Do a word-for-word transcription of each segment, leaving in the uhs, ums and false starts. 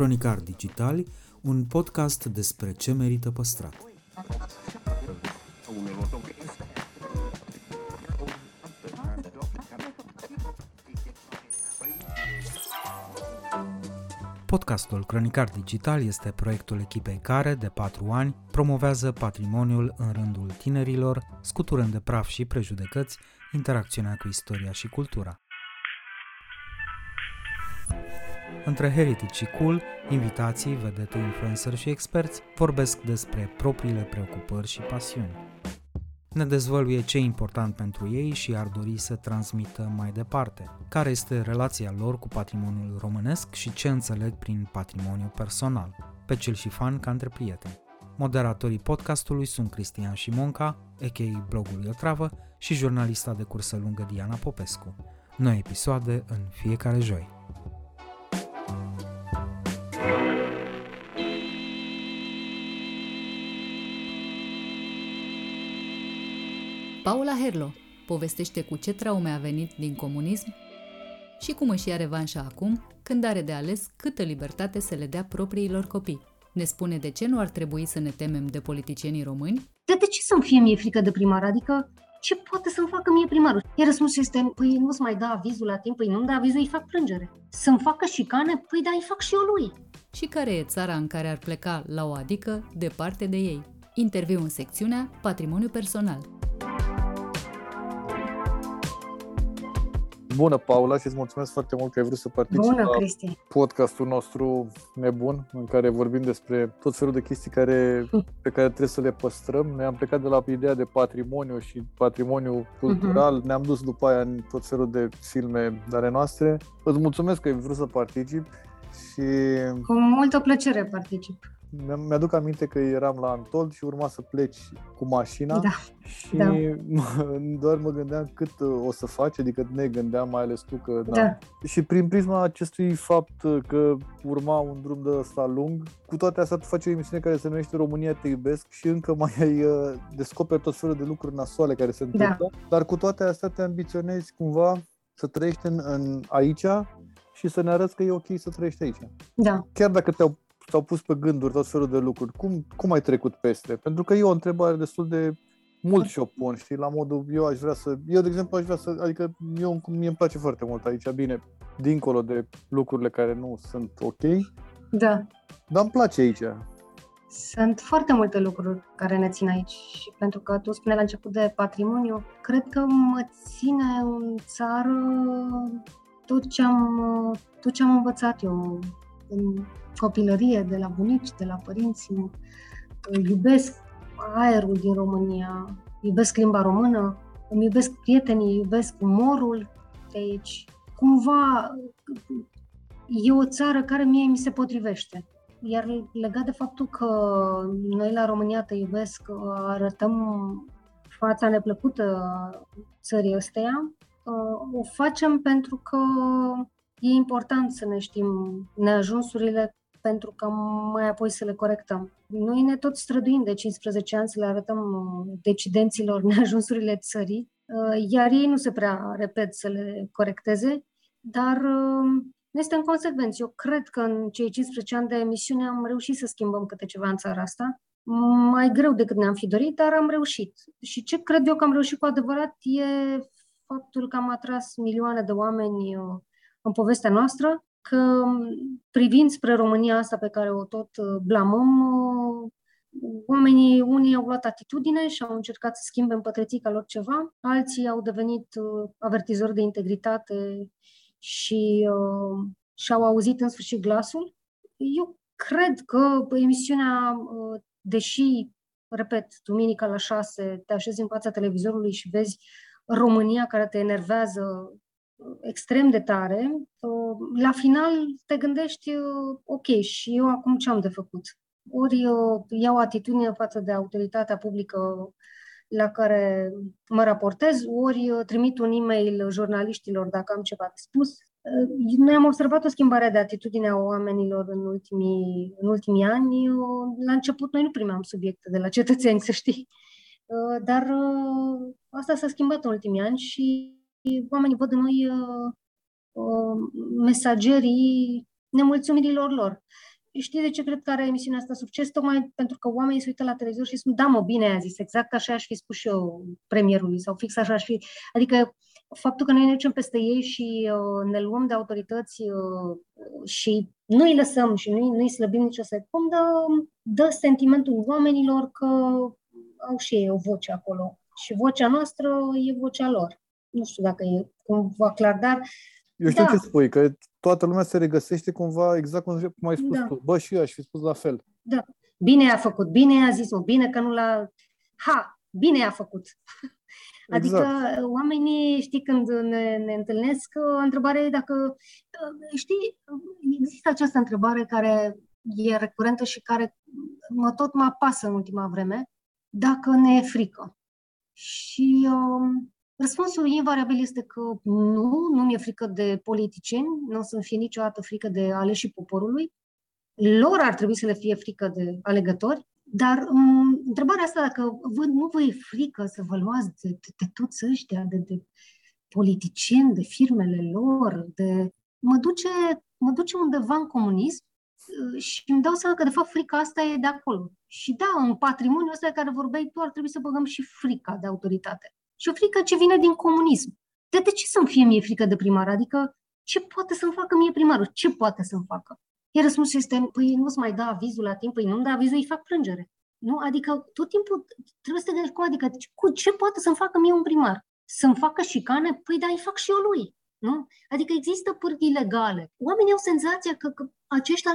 Cronicar Digital, un podcast despre ce merită păstrat. Podcastul Cronicar Digital este proiectul echipei care, de patru ani, promovează patrimoniul în rândul tinerilor, scuturând de praf și prejudecăți interacțiunea cu istoria și cultura. Între heritage și cool, invitații, vedete, influenceri și experți vorbesc despre propriile preocupări și pasiuni. Ne dezvăluie ce e important pentru ei și ar dori să transmită mai departe, care este relația lor cu patrimoniul românesc și ce înțeleg prin patrimoniu personal, pe cel și fan ca între prieteni. Moderatorii podcastului sunt Cristian Simonca, a k a blogul Iotravă, și jurnalista de cursă lungă Diana Popescu. Noi episoade în fiecare joi. Paula Herlo povestește cu ce traume a venit din comunism și cum își ia revanșa acum, când are de ales câtă libertate să le dea propriilor copii. Ne spune de ce nu ar trebui să ne temem de politicienii români. De, de ce să-mi fie mie frică de primar? Adică ce poate să-mi facă mie primarul? Iar răspunsul este, păi nu-ți mai da avizul la timp, păi nu-mi da avizul, îi fac plângere. Să-mi facă șicane, păi da, îi fac și eu lui. Și care e țara în care ar pleca la o adică departe de ei? Interviu în secțiunea Patrimoniu Personal. Bună, Paula, și îți mulțumesc foarte mult că ai vrut să participi Bună, la Cristi. Podcastul nostru nebun, în care vorbim despre tot felul de chestii care, pe care trebuie să le păstrăm. Noi am plecat de la ideea de patrimoniu și patrimoniu cultural, uh-huh. ne-am dus după aia în tot felul de filme de ale noastre. Îți mulțumesc că ai vrut să participi și... Cu multă plăcere particip. Mi-aduc aminte că eram la Antol și urma să pleci cu mașina da, și da. doar mă gândeam cât o să faci, adică ne gândeam, mai ales tu că da. Da. Și prin prisma acestui fapt că urma un drum de ăsta lung, cu toate astea tu faci o emisiune care se numește România te iubesc și încă mai ai descoperi tot felul de lucruri nasoale care se întâmplă, da. dar cu toate astea te ambiționezi cumva să trăiești în, în aici și să ne arăți că e ok să trăiești aici. Da. Chiar dacă te-au s-au pus pe gânduri tot felul de lucruri. Cum, cum ai trecut peste? Pentru că e o întrebare destul de mult și o pun, știi, la modul, eu aș vrea să, eu de exemplu aș vrea să, adică eu, mie îmi place foarte mult aici, bine, dincolo de lucrurile care nu sunt ok, da. dar îmi place aici. Sunt foarte multe lucruri care ne țin aici și pentru că tu spuneai la început de patrimoniu, cred că mă ține în țară tot ce am, tot ce am învățat eu în copilărie, de la bunici, de la părinți. Iubesc aerul din România, iubesc limba română, îmi iubesc prietenii, iubesc umorul de aici. Cumva e o țară care mie mi se potrivește. Iar legat de faptul că noi la România te iubesc arătăm fața neplăcută țării ăsteia, o facem pentru că e important să ne știm neajunsurile pentru că mai apoi să le corectăm. Noi ne tot străduim de cincisprezece ani să le arătăm decidenților neajunsurile țării, iar ei nu se prea repet să le corecteze, dar ne suntem consecvenți. Eu cred că în cei cincisprezece ani de emisiune am reușit să schimbăm câte ceva în țara asta. Mai greu decât ne-am fi dorit, dar am reușit. Și ce cred eu că am reușit cu adevărat e faptul că am atras milioane de oameni în povestea noastră, că privind spre România asta pe care o tot blamăm, oamenii, unii au luat atitudine și au încercat să schimbe în pătrățica lor ceva, alții au devenit avertizori de integritate și uh, și-au auzit în sfârșit glasul. Eu cred că emisiunea, deși, repet, duminica la șase te așezi în fața televizorului și vezi România care te enervează extrem de tare, la final te gândești, ok, și eu acum ce am de făcut? Ori eu iau atitudine față de autoritatea publică la care mă raportez, ori trimit un e-mail jurnaliștilor dacă am ceva de spus. Noi am observat o schimbare de atitudine a oamenilor în ultimii, în ultimii ani. La început noi nu primeam subiecte de la cetățeni, să știi, dar asta s-a schimbat în ultimii ani și oamenii văd în noi uh, uh, mesagerii nemulțumirilor lor. Știi de ce cred că are emisiunea asta succes? Tocmai pentru că oamenii se uită la televizor și spun, da, mă, bine a zis, exact așa aș fi spus și eu premierului sau fix așa aș fi. Adică faptul că noi ne ducem peste ei și uh, ne luăm de autorități uh, și nu îi lăsăm și nu îi slăbim nicio secundă, dă sentimentul oamenilor că au și ei o voce acolo. Și vocea noastră e vocea lor. Nu știu dacă e cumva clar, dar... Eu știu da. ce spui, că toată lumea se regăsește cumva exact cum ai spus da. tu. Bă, și eu aș fi spus la fel. Da. Bine a făcut, bine a zis-o, bine că nu l-a... Ha, bine a făcut. Exact. Adică oamenii, știi, când ne, ne întâlnesc, întrebarea e dacă... Știi, există această întrebare care e recurentă și care mă tot mă apasă în ultima vreme, dacă ne e frică. Și... Um... Răspunsul invariabil este că nu, nu mi-e frică de politicieni, nu o să-mi fie niciodată frică de aleșii poporului. Lor ar trebui să le fie frică de alegători, dar um, întrebarea asta, dacă vă, nu vă e frică să vă luați de, de, de toți ăștia, de, de politicieni, de firmele lor, de... mă duce, mă duce undeva în comunism și îmi dau seama că, de fapt, frica asta e de acolo. Și da, în patrimoniul ăsta de care vorbeai tu, ar trebui să băgăm și frica de autoritate. Și o frică ce vine din comunism. De, de ce să-mi fie mie frică de primar? Adică, ce poate să-mi facă mie primarul? Ce poate să-mi facă? Iar răspunsul este, păi nu-ți mai da avizul la timp, păi nu-mi da avizul, îi fac plângere. Nu? Adică, tot timpul trebuie să te gândești cum, adică, cu ce poate să-mi facă mie un primar? Să-mi facă șicane? Păi da, îi fac și eu lui. Nu? Adică există pârghii legale. Oamenii au senzația că, că acești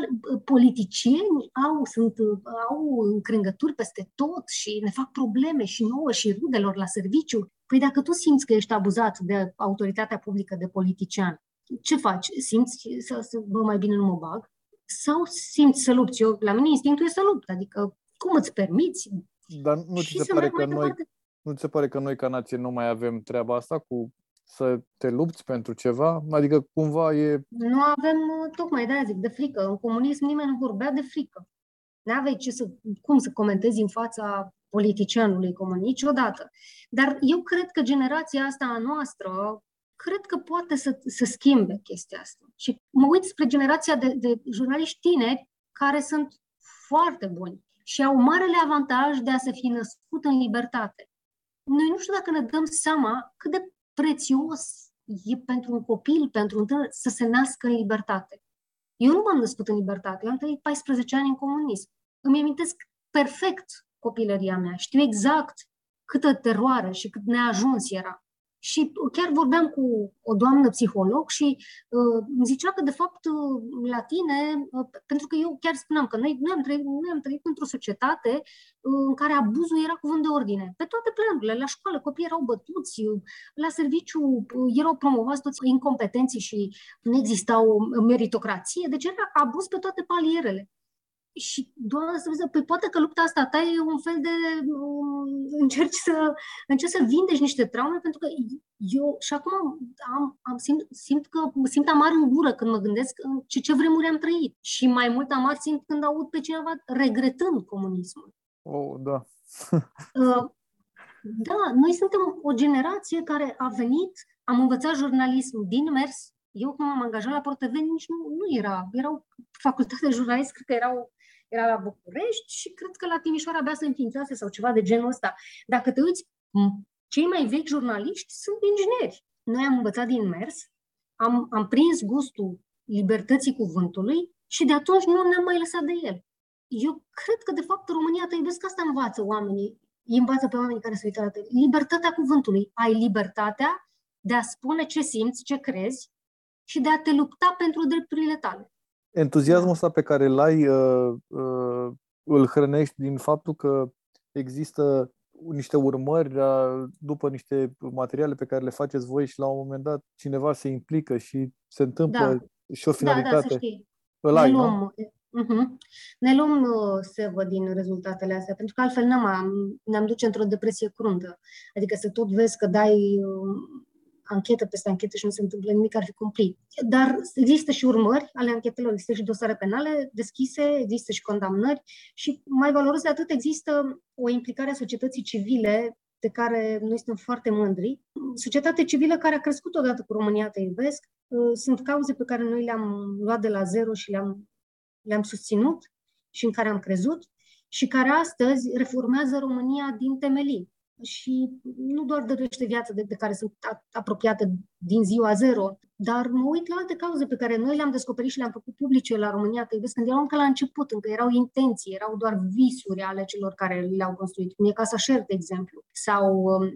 politicieni au, sunt, au încrângături peste tot și ne fac probleme și nouă și rudelor la serviciu. Păi dacă tu simți că ești abuzat de autoritatea publică, de politician, ce faci? Simți să, să bă, mai bine nu mă bag? Sau simți să lupți? Eu, la mine instinctul e să lupt. Adică cum îți permiți? Dar nu ți se pare că noi, nu ți se pare că noi ca nație nu mai avem treaba asta cu să te lupți pentru ceva? Adică cumva e... Nu avem, tocmai de-aia zic, de frică. În comunism nimeni nu vorbea de frică. N-aveai ce să, cum să comentezi în fața politicianului comun, niciodată. Dar eu cred că generația asta a noastră, cred că poate să, să schimbe chestia asta. Și mă uit spre generația de, de jurnaliști tineri care sunt foarte buni și au marele avantaj de a se fi născut în libertate. Noi nu știu dacă ne dăm seama cât de prețios e pentru un copil, pentru un tânăr, să se nască în libertate. Eu nu m-am născut în libertate, eu am trăit paisprezece ani în comunism. Îmi amintesc perfect copilăria mea, știu exact câtă teroare și cât neajuns era. Și chiar vorbeam cu o doamnă psiholog și uh, îmi zicea că, de fapt, uh, la tine, uh, pentru că eu chiar spuneam că noi, noi, am, trăit, noi am trăit într-o societate uh, în care abuzul era cuvânt de ordine. Pe toate planurile, la școală, copiii erau bătuți, la serviciu uh, erau promovați toți incompetenții și nu exista o meritocrație, deci era abuz pe toate palierele. Și doamna să zică, păi poate că lupta asta ta e un fel de... Um, încerci, să, încerci să vindești niște traume, pentru că eu și acum am, am simt, simt că simt amar în gură când mă gândesc ce, ce vremuri am trăit. Și mai mult amar simt când aud pe cineva regretând comunismul. Oh, da. uh, da, noi suntem o generație care a venit, am învățat jurnalismul din mers. Eu când m-am angajat la ProTV nici nu, nu era. Erau facultate de jurnalist, cred că erau... era la București și cred că la Timișoara abia se înființase sau ceva de genul ăsta. Dacă te uiți, cei mai vechi jurnaliști sunt ingineri. Noi am învățat din mers, am, am prins gustul libertății cuvântului și de atunci nu ne-am mai lăsat de el. Eu cred că, de fapt, România te iubesc, asta învață oamenii, îi învață pe oamenii care se uită la tine. Libertatea cuvântului. Ai libertatea de a spune ce simți, ce crezi și de a te lupta pentru drepturile tale. Entuziasmul ăsta pe care l-ai uh, uh, îl hrănești din faptul că există niște urmări uh, după niște materiale pe care le faceți voi și la un moment dat cineva se implică și se întâmplă da. și o finalitate. Da, da, să știi. Îl ai, ne luăm, nu? Uh-huh. Ne luăm uh, sevă din rezultatele astea, pentru că altfel n-am, ne-am duce într-o depresie cruntă. Adică să tot vezi că dai... Uh, anchetă peste anchetă și nu se întâmplă nimic, ar fi cumplit. Dar există și urmări ale anchetelor, există și dosare penale deschise, există și condamnări și, mai valoros de atât, există o implicare a societății civile de care noi suntem foarte mândri. Societate civilă care a crescut odată cu România te iubesc, sunt cauze pe care noi le-am luat de la zero și le-am, le-am susținut și în care am crezut și care astăzi reformează România din temelii. Și nu doar dăruiește viața de, de care sunt apropiată din ziua zero, dar mă uit la alte cauze pe care noi le-am descoperit și le-am făcut publice la România te iubesc, când erau încă la început, încă erau intenții, erau doar visuri ale celor care le-au construit, cum e Casa Share, de exemplu, sau uh,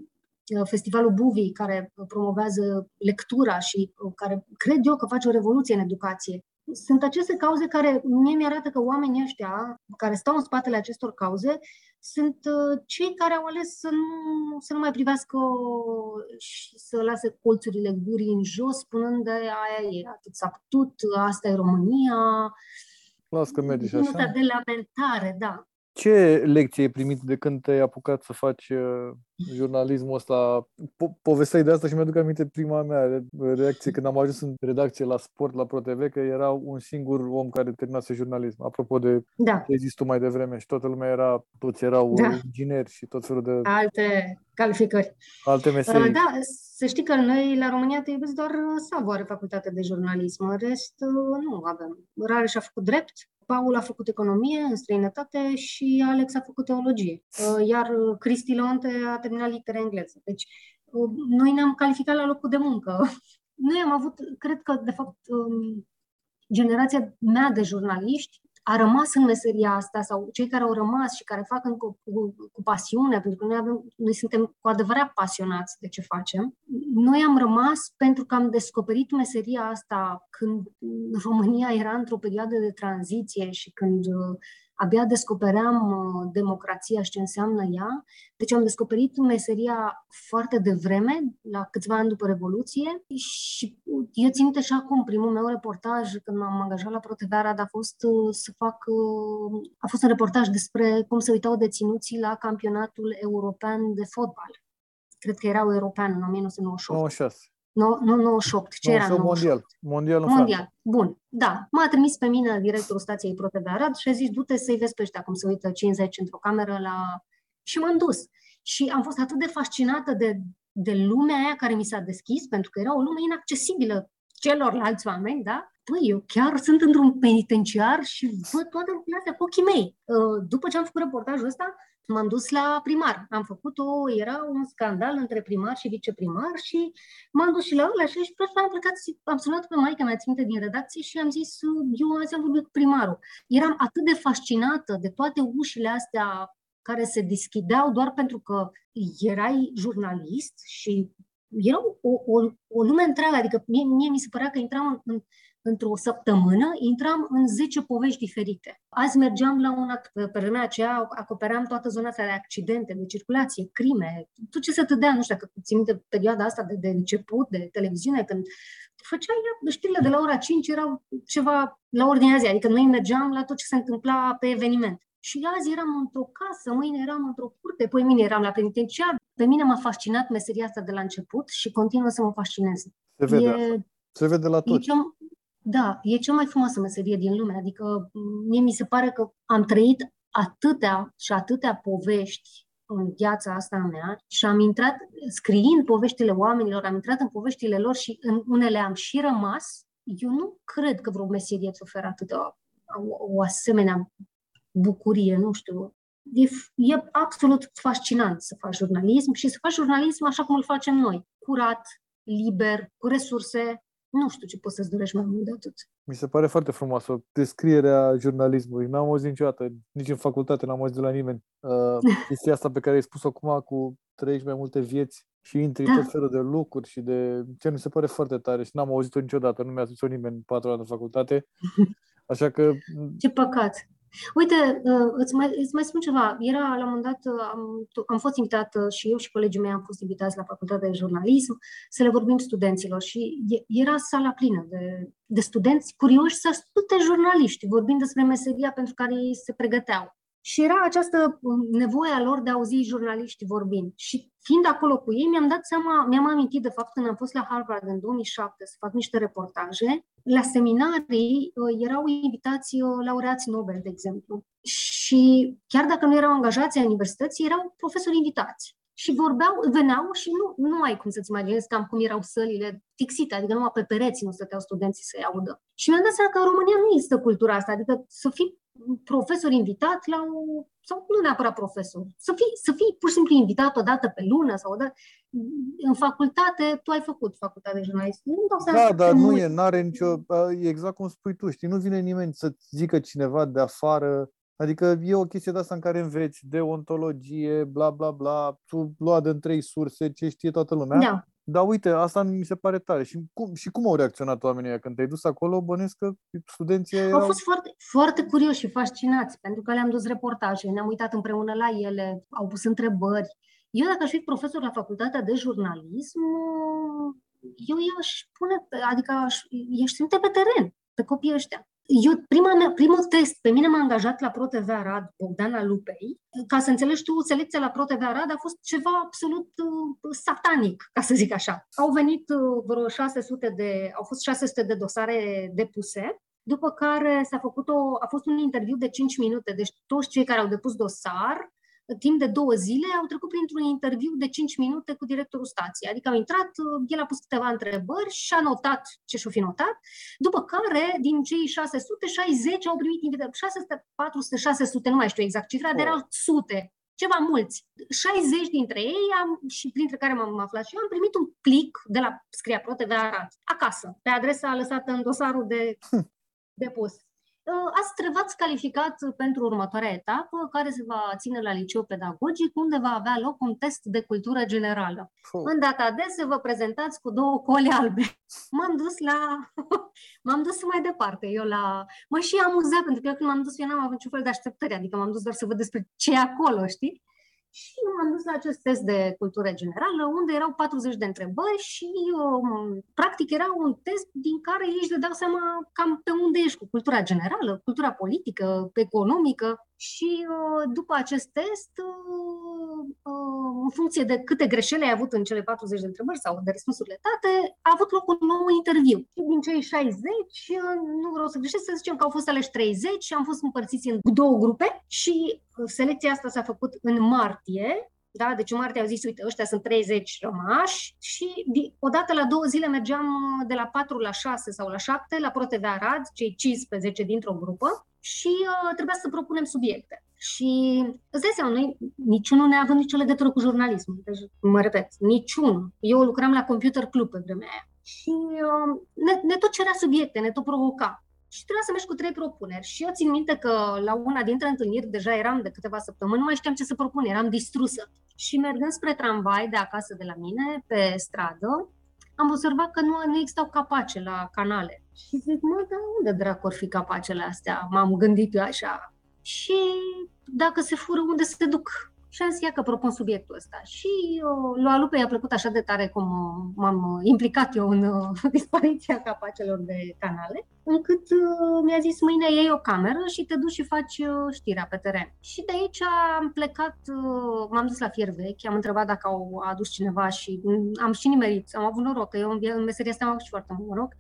Festivalul Buvii, care promovează lectura și uh, care cred eu că face o revoluție în educație. Sunt aceste cauze care mie mi-arată că oamenii ăștia care stau în spatele acestor cauze sunt cei care au ales să nu, să nu mai privească și să lase colțurile gurii în jos, spunând că aia e, atât s-a putut, asta e România. Las că merge și așa. Nota de lamentare, da. Ce lecție ai primit de când te-ai apucat să faci jurnalismul ăsta? Po- povesteai de asta și mi-aduc aminte prima mea reacție când am ajuns în redacție la Sport, la ProTV, că era un singur om care terminase jurnalism. Apropo de da. ce ai zis tu mai devreme și toată lumea era, toți erau da. ingineri și tot felul de... Alte calificări. Alte meserii. Da, să știi că noi la România te iubesc doar Savo are facultate de jurnalism, în rest nu avem. Rare și-a făcut drept. Paul a făcut economie în străinătate și Alex a făcut teologie, iar Cristi Leonte a terminat litere engleză. Deci noi ne-am calificat la locul de muncă. Noi am avut, cred că, de fapt, generația mea de jurnaliști a rămas în meseria asta sau cei care au rămas și care fac încă cu, cu pasiune, pentru că noi, avem, noi suntem cu adevărat pasionați de ce facem. Noi am rămas pentru că am descoperit meseria asta când România era într-o perioadă de tranziție și când abia descopeream democrația și ce înseamnă ea. Deci am descoperit meseria foarte devreme, la câțiva ani după Revoluție și eu țin minte și acum primul meu reportaj când m-am angajat la ProTV Arad a fost să fac, a fost un reportaj despre cum se uitau deținuții la campionatul european de fotbal. Cred că erau european în nouăsprezece nouăzeci și opt. nouăzeci și șase. Nu, nu nouăzeci și opt. Ce era nouăzeci și opt? Mondial. Mondial în Mondial. Bun. Da. M-a trimis pe mine directorul stației ProTV Arad și a zis, du-te să-i vezi pe ăștia cum se uită cincizeci într-o cameră la... Și m-am dus. Și am fost atât de fascinată de, de lumea aia care mi s-a deschis, pentru că era o lume inaccesibilă celorlalți oameni, da? Păi, eu chiar sunt într-un penitenciar și văd toate lucrurile astea cu ochii mei. După ce am făcut reportajul ăsta, m-am dus la primar. Am făcut-o, era un scandal între primar și viceprimar și m-am dus și la ăla și practic am plecat, am sunat pe maica mea, țin minte, din redacție și am zis, eu azi am vorbit cu primarul. Eram atât de fascinată de toate ușile astea care se deschideau doar pentru că erai jurnalist și era o, o, o lume întreagă, adică mie, mie mi se părea că intram în, în într-o săptămână, intram în zece povești diferite. Azi mergeam la un act, pe vremea aceea acopeream toată zona asta de accidente, de circulație, crime, tot ce se tădea, nu știu, că țin minte perioada asta de, de început, de televiziune, când făceai știrile de la ora cinci, erau ceva la ordinea zi, adică noi mergeam la tot ce se întâmpla pe eveniment. Și azi eram într-o casă, mâine eram într-o curte, poi mâine eram la penitenciar. Pe mine m-a fascinat meseria asta de la început și continuă să mă fascineze. Se vede, e, se vede la tot. Da, e cea mai frumoasă meserie din lume, adică mie mi se pare că am trăit atâtea și atâtea povești în viața asta mea și am intrat, scriind poveștile oamenilor, am intrat în poveștile lor și în unele am și rămas. Eu nu cred că vreo meserie îți oferă atâta, o, o asemenea bucurie, nu știu. E, e absolut fascinant să faci jurnalism și să faci jurnalism așa cum îl facem noi, curat, liber, cu resurse. Nu știu ce poți să-ți dorești mai mult de atât. Mi se pare foarte frumoasă descrierea jurnalismului. N-am auzit niciodată, nici în facultate n-am auzit de la nimeni. Uh, chestia asta pe care ai spus-o acum cu trăiești mai multe vieți și intri da. tot felul de lucruri și de... Ce mi se pare foarte tare și n-am auzit-o niciodată. Nu mi-a spus-o nimeni în patru ani de facultate. Așa că... Ce păcat! Uite, îți mai, îți mai spun ceva. Era, la un moment dat, am, am fost invitată și eu și colegii mei am fost invitați la facultatea de jurnalism să le vorbim studenților și era sala plină de, de studenți curioși să asculte jurnaliști, vorbind despre meseria pentru care ei se pregăteau. Și era această nevoie a lor de a auzi jurnaliștii vorbind. Și fiind acolo cu ei, mi-am dat seama, mi-am amintit de fapt când am fost la Harvard în două mii șapte să fac niște reportaje, la seminarii erau invitați laureați Nobel, de exemplu. Și chiar dacă nu erau angajați ai universității, erau profesori invitați. și vorbeau, veneau și nu, nu ai cum să-ți imaginezi cam cum erau sălile fixite, adică numai pe pereți nu stăteau studenții să-i audă. Și mi-am dat seama că în România nu există cultura asta, adică să fii profesor invitat la o... sau nu neapărat profesor, să fii, să fii pur și simplu invitat o dată pe lună sau o dată... În facultate, tu ai făcut facultate de jurnalist. Nu dau seama da, dar nu e, n-are nicio... E exact cum spui tu, știi, nu vine nimeni să-ți zică cineva de afară. Adică e o chestie de asta în care înveți deontologie, bla, bla, bla, tu luat din trei surse, ce știe toată lumea. Da. Dar uite, asta mi se pare tare. Și cum, și cum au reacționat oamenii când te-ai dus acolo? Bănesc că studenții au erau... fost foarte, foarte curioși și fascinați, pentru că le-am dus reportaje, ne-am uitat împreună la ele, au pus întrebări. Eu, dacă aș fi profesor la facultatea de jurnalism, eu i-aș pune, adică aș, i-aș simte pe teren, pe copiii ăștia. Eu, prima mea, primul test, pe mine m-a angajat la ProTV Arad, Bogdana Lupei. Ca să înțelegi tu, selecția la ProTV Arad a fost ceva absolut uh, satanic, ca să zic așa. Au venit uh, vreo șase sute de, au fost șase sute de dosare depuse, după care s-a făcut o, a fost un interviu de cinci minute, deci toți cei care au depus dosar, timp de două zile, au trecut printr-un interviu de cinci minute cu directorul stației. Adică au intrat, el a pus câteva întrebări și a notat ce și-o fi notat, după care, din cei șase sute șaizeci au primit șase sute, patru sute, șase sute, nu mai știu exact cifra, dar erau sute, ceva mulți. șaizeci dintre ei, am, și printre care m-am aflat și eu, am primit un plic de la scria ProTV Arad, acasă, pe adresa lăsată în dosarul de depus. Ați trebuit calificat pentru următoarea etapă, care se va ține la liceu pedagogic, unde va avea loc un test de cultură generală. Puh. În data de să vă prezentați cu două cole albe. M-am dus la... m-am dus mai departe. Eu la... Mă și amuzea, pentru că eu când m-am dus, eu n-am avut niciun fel de așteptări, adică m-am dus doar să văd despre ce e acolo, știi? Și m-am dus la acest test de cultură generală, unde erau patruzeci de întrebări și, um, practic, era un test din care ei își dădeau seama cam pe unde ești cu cultura generală, cultura politică, economică. Și uh, după acest test, uh, uh, în funcție de câte greșeli ai avut în cele patruzeci de întrebări sau de răspunsurile date, a avut loc un nou interviu. Din cei șaizeci, uh, nu vreau să greșesc, să zicem că au fost aleși treizeci și am fost împărțiți în două grupe și selecția asta s-a făcut în martie. Da? Deci în martie au zis, uite, ăștia sunt treizeci rămași și odată la două zile mergeam de la patru la șase sau la șapte la ProTV Arad, cei cincisprezece dintr-o grupă, și uh, trebuia să propunem subiecte. Și îți dai seama, noi niciunul nu ne avem nicio legătură cu jurnalismul. Deci, mă repet, niciunul. Eu lucram la Computer Club pe vremea aia. Și uh, ne, ne tot cerea subiecte, ne tot provoca. Și trebuia să mergi cu trei propuneri. Și eu țin minte că la una dintre întâlniri, deja eram de câteva săptămâni, nu mai știam ce să propun, eram distrusă. Și mergând spre tramvai de acasă de la mine, pe stradă, am observat că nu, nu existau capace la canale. Și zic, mă, dar unde dracu ar fi capacele astea? M-am gândit eu așa. Și dacă se fură, unde se duc? Și am zis, ia că propun subiectul ăsta. Și lui Alupe i-a plăcut așa de tare cum m-am implicat eu în dispariția capacelor de canale, încât mi-a zis, mâine iei o cameră și te duci și faci știrea pe teren. Și de aici am plecat, m-am dus la Fier Vechi, am întrebat dacă au adus cineva și am și nimerit, am avut noroc, că eu în meseria asta am avut și foarte mult noroc.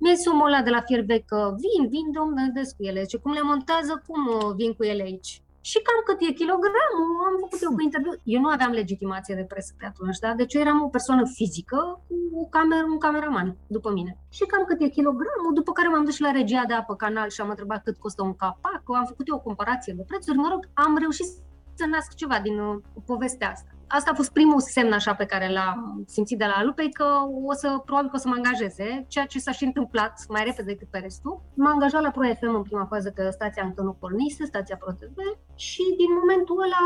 Mi-a zis omul ăla de la Fier Vechi că vin, vin, domnule, des cu ele. Zice, cum le montează, cum vin cu ele aici? Și cam cât e kilogramul, am făcut eu cu interviu. Eu nu aveam legitimație de presă pe atunci, da? Deci eu eram o persoană fizică cu o cameră, un cameraman după mine. Și cam cât e kilogramul, după care m-am dus și la regia de apă canal și am întrebat cât costă un capac, am făcut eu o comparație de prețuri, mă rog, am reușit să nasc ceva din uh, povestea asta. Asta a fost primul semn așa pe care l-am simțit de la Lupei, că o să, probabil că o să mă angajeze, ceea ce s-a și întâmplat mai repede decât pe restul. M-am angajat la Pro F M în prima fază, că stația încă nu pornise, stația ProTV, și din momentul ăla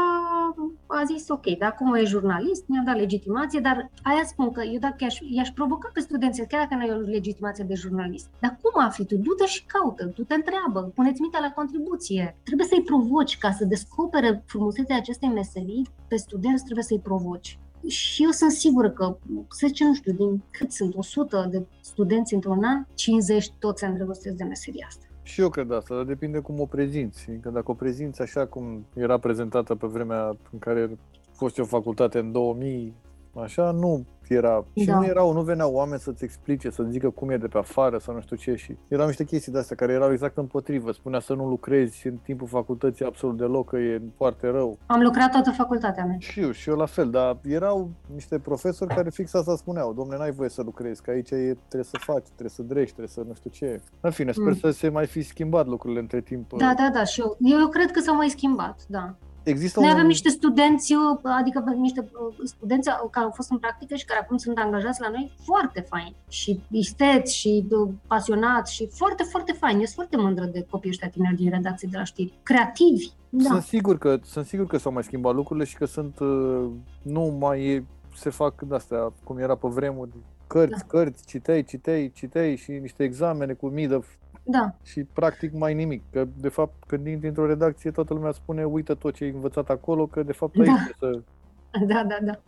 a zis, ok, de acum e jurnalist, mi-am dat legitimație, dar aia spun că eu dacă i-aș, i-aș provoca pe studenți, chiar dacă nu ai o legitimație de jurnalist. Dar cum afli tu? Du-te și caută, du-te întreabă, puneți mintea la contribuție. Trebuie să-i provoci ca să descopere frumusețea acestei meserii, pe studenți trebuie să-i provoci. Și eu sunt sigură că, să zicem, nu știu, din cât sunt o sută de studenți într-un an, cincizeci toți se îndrăgostesc de meseria asta. Și eu cred asta, dar depinde cum o prezinți. Adică dacă o prezinți așa cum era prezentată pe vremea în care fost eu facultate în două mii, Așa nu era. Și da. nu erau, nu veneau oameni să-ți explice, să-ți zică cum e de pe afară sau nu știu ce. Și erau niște chestii de-astea care erau exact împotrivă. Spunea să nu lucrezi în timpul facultății absolut deloc, că e foarte rău. Am lucrat toată facultatea mea. Și eu, și eu la fel, dar erau niște profesori care fix asta spuneau. Dom'le, n-ai voie să lucrezi, că aici e, trebuie să faci, trebuie să dreci, trebuie să nu știu ce. În fine, sper mm. să se mai fi schimbat lucrurile între timp. Da, da, da, și eu, eu cred că s-au mai schimbat, da. Există Noi un... avem niște studenți, adică niște studenți care au fost în practică și care acum sunt angajați la noi, foarte faini și isteți și pasionați și foarte, foarte faini. Eu sunt foarte mândră de copiii ăștia tineri din redacție de la știri, creativi. Da. Sunt sigur că, sunt sigur că s-au mai schimbat lucrurile și că sunt, nu mai se fac de-astea cum era pe vremuri, cărți, da. cărți, citeai, citeai, citeai și niște examene cu mii de... Da. Și practic mai nimic, că de fapt când intri într-o redacție toată lumea spune uită tot ce ai învățat acolo, că de fapt aici da. să... Da, da, da.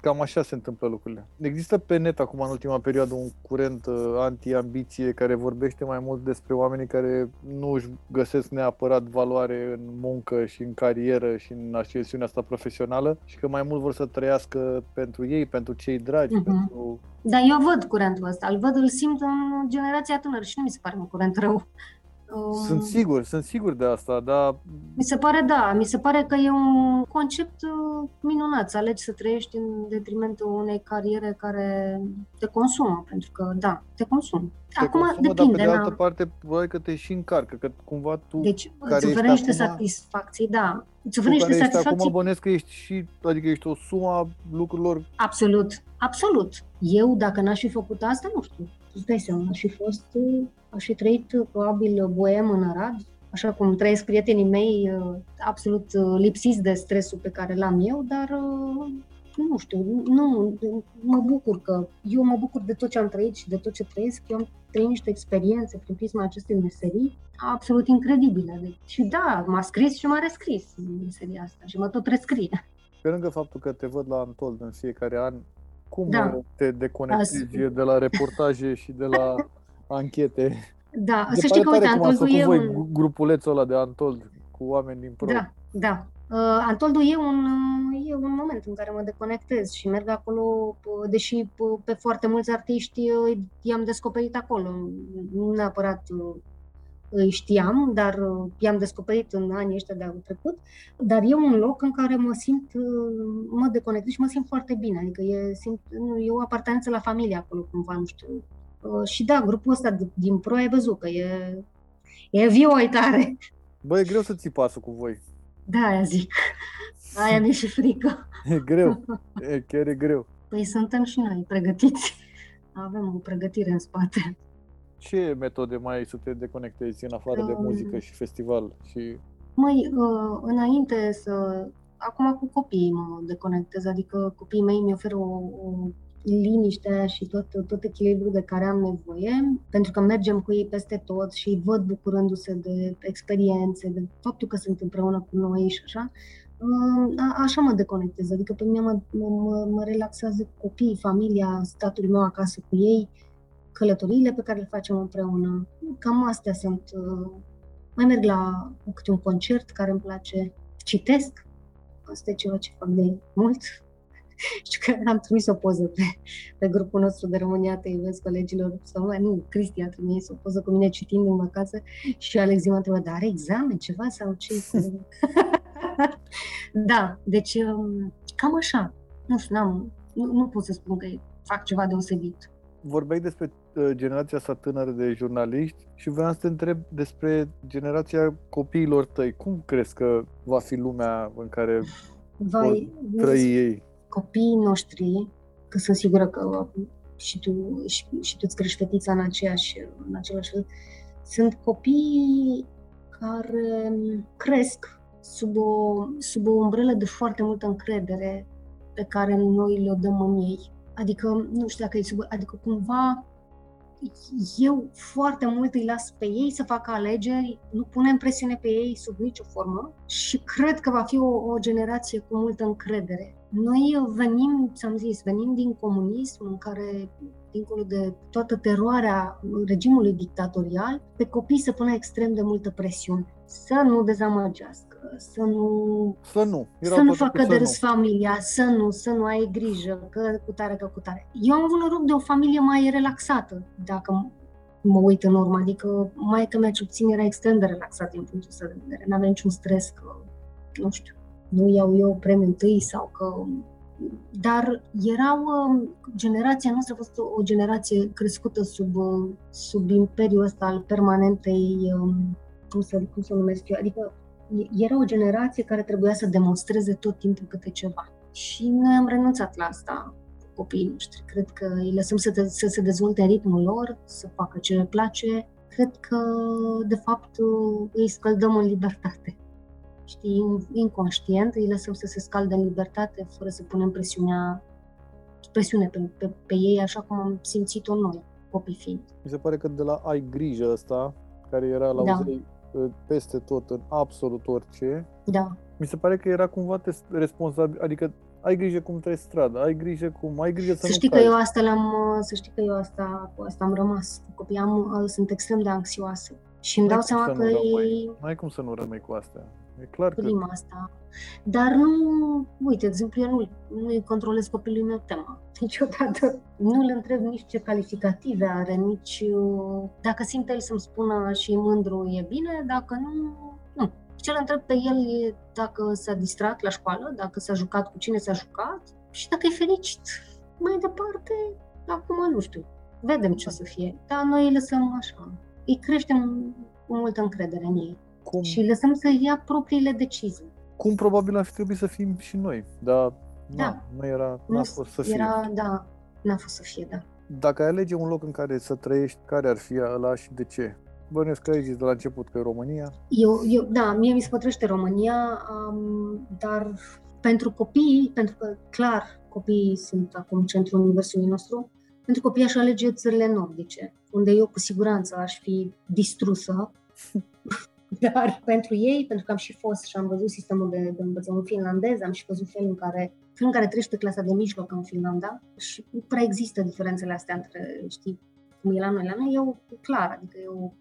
Cam așa se întâmplă lucrurile. Există pe net acum în ultima perioadă un curent anti-ambiție care vorbește mai mult despre oamenii care nu își găsesc neapărat valoare în muncă și în carieră și în ascensiunea asta profesională și că mai mult vor să trăiască pentru ei, pentru cei dragi, uh-huh. pentru... Dar eu văd curentul ăsta, îl văd, îl simt în generația tânără și nu mi se pare un curent rău. Sunt sigur, sunt sigur de asta, dar... Mi se pare, da, mi se pare că e un concept minunat, să alegi să trăiești în detrimentul unei cariere care te consumă, pentru că, da, te consumă. Te Acum consumă, depinde, dar pe de altă la... parte, probabil că te și încarcă, că cumva tu... Deci îți oferi niște acum... satisfacții, da. Îți oferi niște satisfacții... Acum abonezi că ești și, adică ești o sumă a lucrurilor... Absolut, absolut. Eu, dacă n-aș fi făcut asta, nu știu. Îți dai seama, aș fi fost... Aș fi trăit probabil boem în Arad, așa cum trăiesc prietenii mei, absolut lipsiți de stresul pe care l-am eu, dar nu știu, nu, mă bucur că, eu mă bucur de tot ce am trăit și de tot ce trăiesc, eu am trăit niște experiențe prin prisma acestei meserii absolut incredibile. Deci, și da, m-a scris și m-a rescris meseria asta și mă tot rescrie. Pe lângă faptul că te văd la Antol în fiecare an, cum da. te deconectezi de la reportaje și de la... anchete. Da, de să știi că uite, Antoldu e un... grupulețul ăla de Antol cu oameni din pro. Da, da. Uh, Antoldu e un, e un moment în care mă deconectez și merg acolo, deși pe foarte mulți artiști i-am descoperit acolo. Nu neapărat îi știam, dar i-am descoperit în anii ăștia de anul trecut, dar e un loc în care mă simt, mă deconectez și mă simt foarte bine. Adică e, simt, e o apartenență la familie acolo, cumva, nu știu. Și da, grupul ăsta din pro ai văzut că e, e viu o uitare. Bă, e greu să ții pasul cu voi. Da, aia zic. Aia mi-e și frică. E greu, e, chiar e greu. Păi suntem și noi pregătiți. Avem o pregătire în spate. Ce metode mai ai să te deconectezi în afară um, de muzică și festival? Și... Măi, uh, înainte să... Acum cu copiii mă deconectez, adică copiii mei mi oferă o... o... liniștea și tot, tot echilibrul de care am nevoie, pentru că mergem cu ei peste tot și îi văd bucurându-se de experiențe, de faptul că sunt împreună cu noi și așa, a, așa mă deconectez, adică pe mine mă, mă, mă relaxează copiii, familia, statul meu acasă cu ei, călătoriile pe care le facem împreună, cam astea sunt. Mai merg la câte un concert care îmi place, citesc, asta e ceva ce fac de mult. Și că am trimis o poză pe, pe grupul nostru de România te iubesc colegilor, sau mai, nu, Cristi a trimis o poză cu mine citind în acasă și Alexi m-a întrebat, dar are examen ceva sau ce? Da, deci cam așa, nu știu, n-am, nu, nu pot să spun că fac ceva deosebit. Vorbeai despre generația sa tânără de jurnaliști și vreau să te întreb despre generația copiilor tăi. Cum crezi că va fi lumea în care Vai, vor trăi vezi? ei? Copiii noștri, că sunt sigură că și tu și, și tu îți crești fetița în aceeași, în același fel, sunt copii care cresc sub o, sub o umbrelă de foarte multă încredere pe care noi le-o dăm în ei. Adică, nu știu dacă e sub, adică cumva eu foarte mult îi las pe ei să facă alegeri, nu punem presiune pe ei sub nicio formă și cred că va fi o, o generație cu multă încredere. Noi venim, ți-am zis, venim din comunism în care, dincolo de toată teroarea regimului dictatorial, pe copii se pune extrem de multă presiune. să nu dezamăgească, să nu, să nu, să nu facă de râs familia, să nu, să nu ai grijă, că cu tare, că cu tare. Eu am avut noroc de o familie mai relaxată, dacă mă uit în urmă, adică maică-mea Ciupțin era extrem de relaxată din punctul ăsta de vedere, n-avea niciun stres că, nu știu, nu iau eu premiul întâi sau că... Dar erau, generația noastră a fost o generație crescută sub, sub imperiul ăsta al permanentei, cum să, cum să o numesc eu, adică era o generație care trebuia să demonstreze tot timpul câte ceva. Și noi am renunțat la asta cu copiii noștri. Cred că îi lăsăm să, te, să se dezvolte în ritmul lor, să facă ce le place. Cred că, de fapt, îi scăldăm în libertate. Știi, inconștient, îi lăsăm să se scalde în libertate fără să punem presiunea, presiune pe, pe, pe ei, așa cum am simțit-o noi, copii fiind. Mi se pare că de la ai grijă ăsta, care era la da. Uzei, peste tot, în absolut orice, da. Mi se pare că era cumva responsabil, adică ai grijă cum treci strada, ai grijă cum, ai grijă să, să nu știi cai. Că eu asta l-am, să știi că eu asta, asta am rămas cu copiii, am, sunt extrem de anxioasă și îmi dau seama că ei... Nu ai cum să nu rămâi cu astea, e clar prima că... asta, dar nu, uite, exemplu, eu nu, nu-i controlez copilului meu tema, niciodată. Nu-l întreb nici ce calificative are, nici... Dacă simte el să-mi spună și e mândru, e bine, dacă nu, nu. Ce-l întreb pe el e dacă s-a distrat la școală, dacă s-a jucat, cu cine s-a jucat și dacă e fericit. Mai departe, acum nu știu, vedem ce o să fie, dar noi îi lăsăm așa. Îi creștem cu multă încredere în ei. Cum? Și îi lăsăm să ia propriile decizii. Cum probabil ar fi trebuit să fim și noi, dar da. nu, nu era, n-a nu fost să fie. Era, da, n-a fost să fie, da. Dacă ai alege un loc în care să trăiești, care ar fi ăla și de ce? Bănuiesc că ai zis de la început că e România. Eu, eu, da, mie mi se pătrăște România, um, dar pentru copii, pentru că, clar, copiii sunt acum centrul universului nostru, pentru copii aș alege țările nordice, unde eu cu siguranță aș fi distrusă, dar pentru ei, pentru că am și fost și am văzut sistemul de, de învățământ finlandez, am și văzut felul în care, felul în care trește clasa de mijloc în Finlanda și nu prea există diferențele astea între, știi, cum e la noi, la noi, eu, clar, adică eu,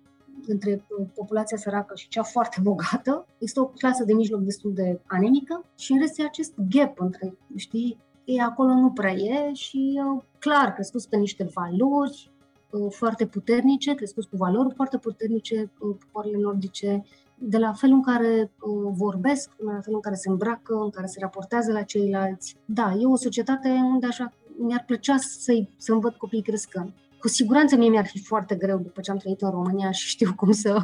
între populația săracă și cea foarte bogată, este o clasă de mijloc destul de anemică și în rest e acest gap între, știi, e acolo nu prea e și clar crescuți pe niște valori foarte puternice, crescuți cu valori foarte puternice, popoarele nordice, de la felul în care vorbesc, de la felul în care se îmbracă, în care se raportează la ceilalți. Da, e o societate unde așa mi-ar plăcea să-i, să-mi văd copiii crescând. Cu siguranță mie mi-ar fi foarte greu după ce am trăit în România și știu cum să...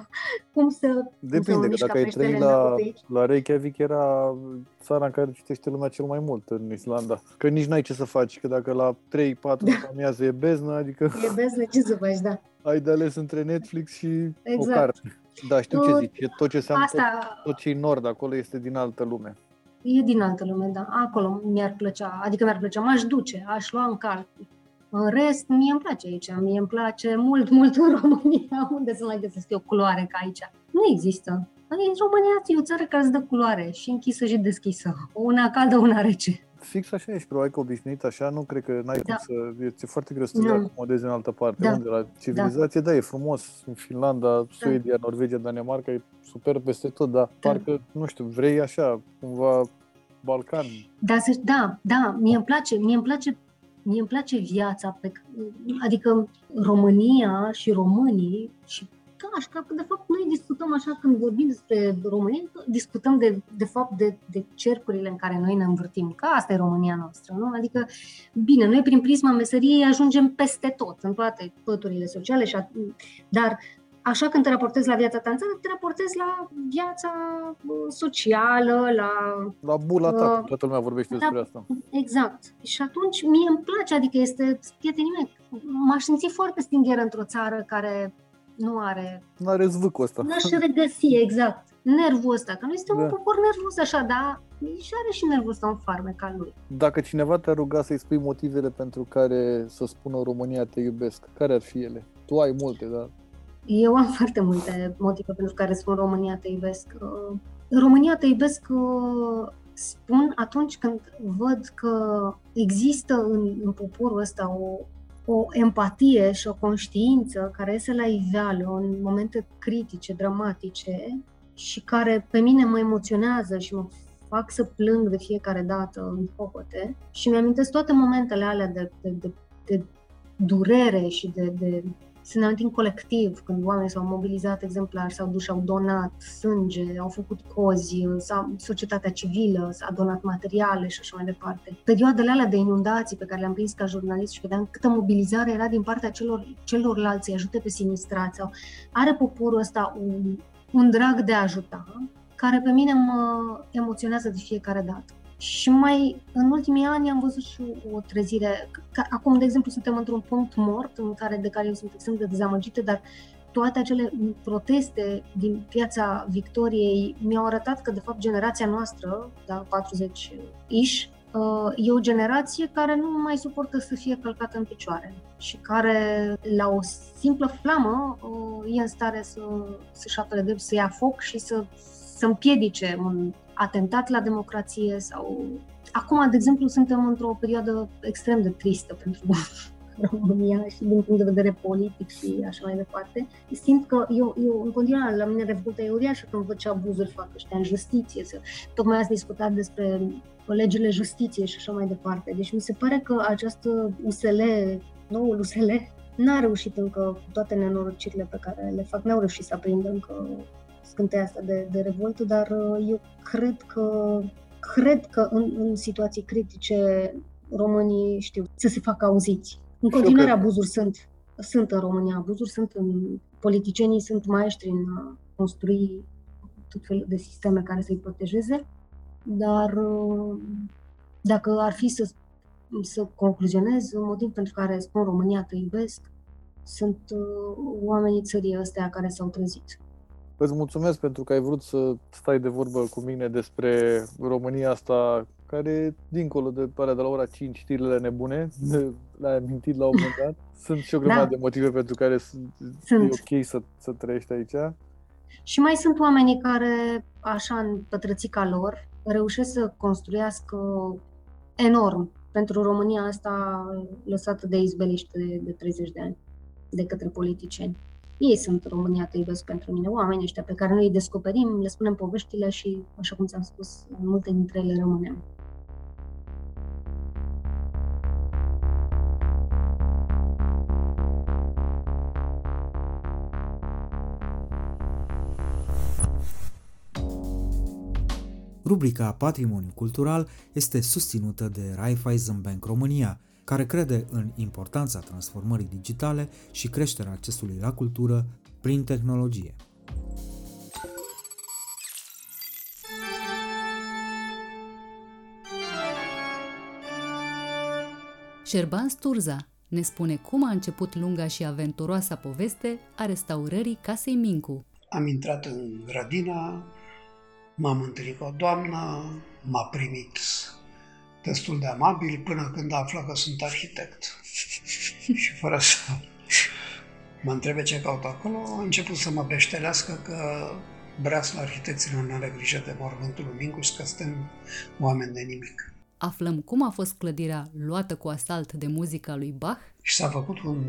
Cum să Depinde, cum să că dacă ai trăit la, la Reykjavik era țara în care citește lumea cel mai mult în Islanda. Că nici n-ai ce să faci, că dacă la trei patru amiază e beznă, adică... E beznă, ce să faci, da. Ai de ales între Netflix și exact. O carte. Da, știu tot, ce zici, tot ce seamă, asta... tot ce-i nord acolo este din altă lume. E din altă lume, da. Acolo mi-ar plăcea, adică mi-ar plăcea, m-aș duce, aș lua în calcul. În rest, mie îmi place aici, mie îmi place mult, mult în România, unde să mai găsesc eu culoare ca aici. Nu există. România e o țară care îți dă culoare și închisă și deschisă. Una caldă, una rece. Fix așa ești, probabil că obișnuit așa, nu cred că n-ai da. Cum să... E foarte greu să te acomodezi în altă parte, da. Unde la civilizație, da. Da, e frumos, în Finlanda, Suedia, da. Norvegia, Danemarca, e super peste tot, dar da. Parcă, nu știu, vrei așa, cumva, Balcan. Da, da, da, mie îmi place, mie îmi place... Mie îmi place viața, pe, adică România și românii și ca că de fapt noi discutăm așa când vorbim despre România, discutăm de, de fapt de, de cercurile în care noi ne învârtim, că asta e România noastră, nu? Adică, bine, noi prin prisma meseriei ajungem peste tot, în toate păturile sociale, și a, dar așa când te raportezi la viața ta în țară, te raportezi la viața socială, la... La bula ta, uh, toată lumea vorbește da, despre asta. Exact. Și atunci mie îmi place, adică este, prietenii mei, m-aș simți foarte stingheră într-o țară care nu are... Nu are zvâcul ăsta. Nu aș regăsi, exact, nervul ăsta, că nu este da. Un popor nervos așa, dar și are și nervul ăsta în farme ca lui. Dacă cineva te-a rugat să-i spui motivele pentru care să spună România te iubesc, care ar fi ele? Tu ai multe, dar... Eu am foarte multe motive pentru care spun România te iubesc. România te iubesc spun atunci când văd că există în, în poporul ăsta o, o empatie și o conștiință care iese la iveală în momente critice, dramatice și care pe mine mă emoționează și mă fac să plâng de fiecare dată în hohote și mi-amintesc toate momentele alea de, de, de, de durere și de, de să ne amintim colectiv, când oamenii s-au mobilizat exemplar, s-au dus, au donat sânge, au făcut cozi, s-a, societatea civilă s-a donat materiale și așa mai departe. Perioadele alea de inundații pe care le-am prins ca jurnalist și vedeam câtă mobilizare era din partea celor, celorlalți, îi ajute pe sinistrați. Sau are poporul ăsta un, un drag de a ajuta, care pe mine mă emoționează de fiecare dată. Și mai în ultimii ani am văzut și o trezire. Acum, de exemplu, suntem într-un punct mort în care, de care eu sunt extrem de dezamăgită, dar toate acele proteste din Piața Victoriei mi-au arătat că, de fapt, generația noastră, da, patruzeci-ish, e o generație care nu mai suportă să fie călcată în picioare și care, la o simplă flamă, e în stare să, să-și apere drept, să ia foc și să, să împiedice un atentat la democrație sau... Acum, de exemplu, suntem într-o perioadă extrem de tristă pentru România și din punct de vedere politic și așa mai departe. Simt că eu, eu în continuare, la mine revolta e uriașă când văd ce abuzuri fac ăștia în justiție. Tocmai ați discutat despre legile justiției și așa mai departe. Deci mi se pare că această U S L, noul U S L, n-a reușit încă, cu toate nenorocirile pe care le fac, n-au reușit să aprindă încă scânteia asta de, de revoltă, dar eu cred că, cred că în, în situații critice românii știu să se facă auziți. În continuare abuzuri sunt, sunt în România, abuzuri sunt în... Politicienii sunt maestri în a construi tot felul de sisteme care să-i protejeze, dar dacă ar fi să, să concluzionez, motiv pentru care spun România te iubesc, sunt oamenii țării ăstea care s-au trezit. Îți mulțumesc pentru că ai vrut să stai de vorbă cu mine despre România asta, care, dincolo de alea de la ora cinci, știrile nebune, le-ai amintit la un moment dat. Sunt și o grămadă da. de motive pentru care sunt, sunt. e ok să, să trăiești aici. Și mai sunt oamenii care, așa, în pătrățica lor, reușesc să construiască enorm pentru România asta lăsată de izbeliște de, de treizeci de ani de către politicieni. Ei sunt România te iubesc pentru mine, oamenii ăștia pe care noi îi descoperim, le spunem poveștile și, așa cum ți-am spus, multe dintre ele rămânem. Rubrica Patrimoniu Cultural este susținută de Raiffeisen Bank România, care crede în importanța transformării digitale și creșterea accesului la cultură prin tehnologie. Șerban Sturza ne spune cum a început lunga și aventuroasa poveste a restaurării Casei Mincu. Am intrat în grădina, m-am întâlnit cu o doamnă, m-a primit destul de amabil, până când află că sunt arhitect. Și fără să mă întrebe ce caut acolo, a început să mă peștelească că brasul arhitecților nu are grijă de mormântul Mincu și că suntem oameni de nimic. Aflăm cum a fost clădirea luată cu asalt de muzica lui Bach. Și s-a făcut un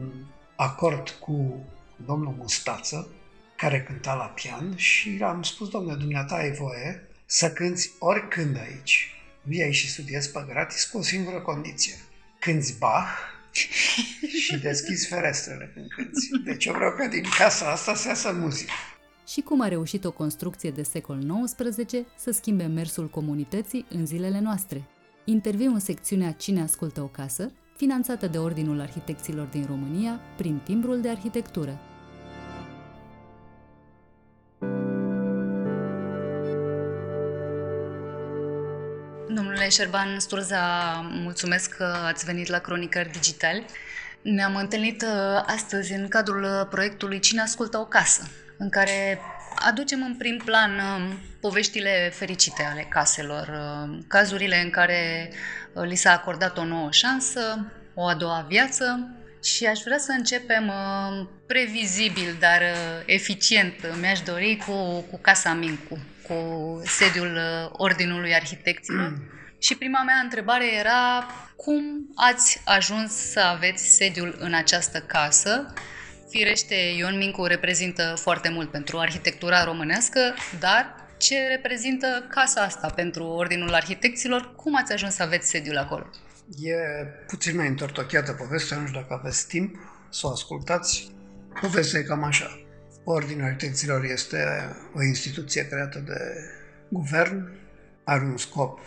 acord cu domnul Mustață, care cânta la pian, și am spus: domnule, dumneata ai voie să cânti oricând aici. Vii aici și studiezi pe gratis cu o singură condiție. Cânti Bach și deschizi ferestrele când cânti. Deci eu vreau ca din casa asta să iasă muzică. Și cum a reușit o construcție de secol nouăsprezece să schimbe mersul comunității în zilele noastre. Interviu în secțiunea Cine ascultă o casă, finanțată de Ordinul Arhitecților din România prin Timbrul de Arhitectură. Domnule Șerban Sturza, mulțumesc că ați venit la Cronicar Digital. Ne-am întâlnit astăzi în cadrul proiectului Cine ascultă o casă, în care aducem în prim plan poveștile fericite ale caselor, cazurile în care li s-a acordat o nouă șansă, o a doua viață. Și aș vrea să începem previzibil, dar eficient, mi-aș dori, cu, cu Casa Mincu, cu sediul Ordinului Arhitecților. Și prima mea întrebare era: cum ați ajuns să aveți sediul în această casă, Firește, Ion Mincu reprezintă foarte mult pentru arhitectura românească, dar ce reprezintă casa asta pentru Ordinul Arhitecților? Cum ați ajuns să aveți sediul acolo? E puțin mai întortocheată povestea, nu știu dacă aveți timp să o ascultați. Povestea e cam așa. Ordinul Arhitecților este o instituție creată de guvern, are un scop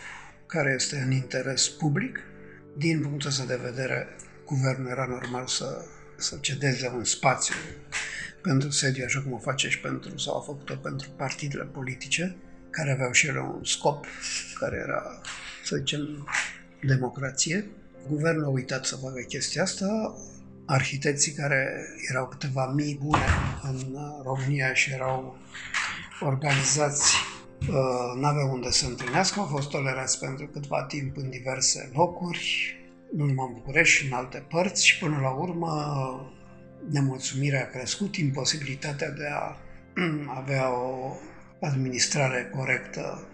care este în interes public. Din punctul ăsta de vedere, guvernul era normal să, să cedeze un spațiu pentru sediu, așa cum o face și pentru, sau a făcut-o pentru partidele politice, care aveau și ele un scop, care era, să zicem, democrație. Guvernul a uitat să facă chestia asta. Arhitecții, care erau câteva mii bune în România și erau organizați, n-aveau unde să întâlnească, au fost tolerați pentru câtva timp în diverse locuri, nu numai în București, și în alte părți, și până la urmă nemulțumirea a crescut, imposibilitatea de a avea o administrare corectă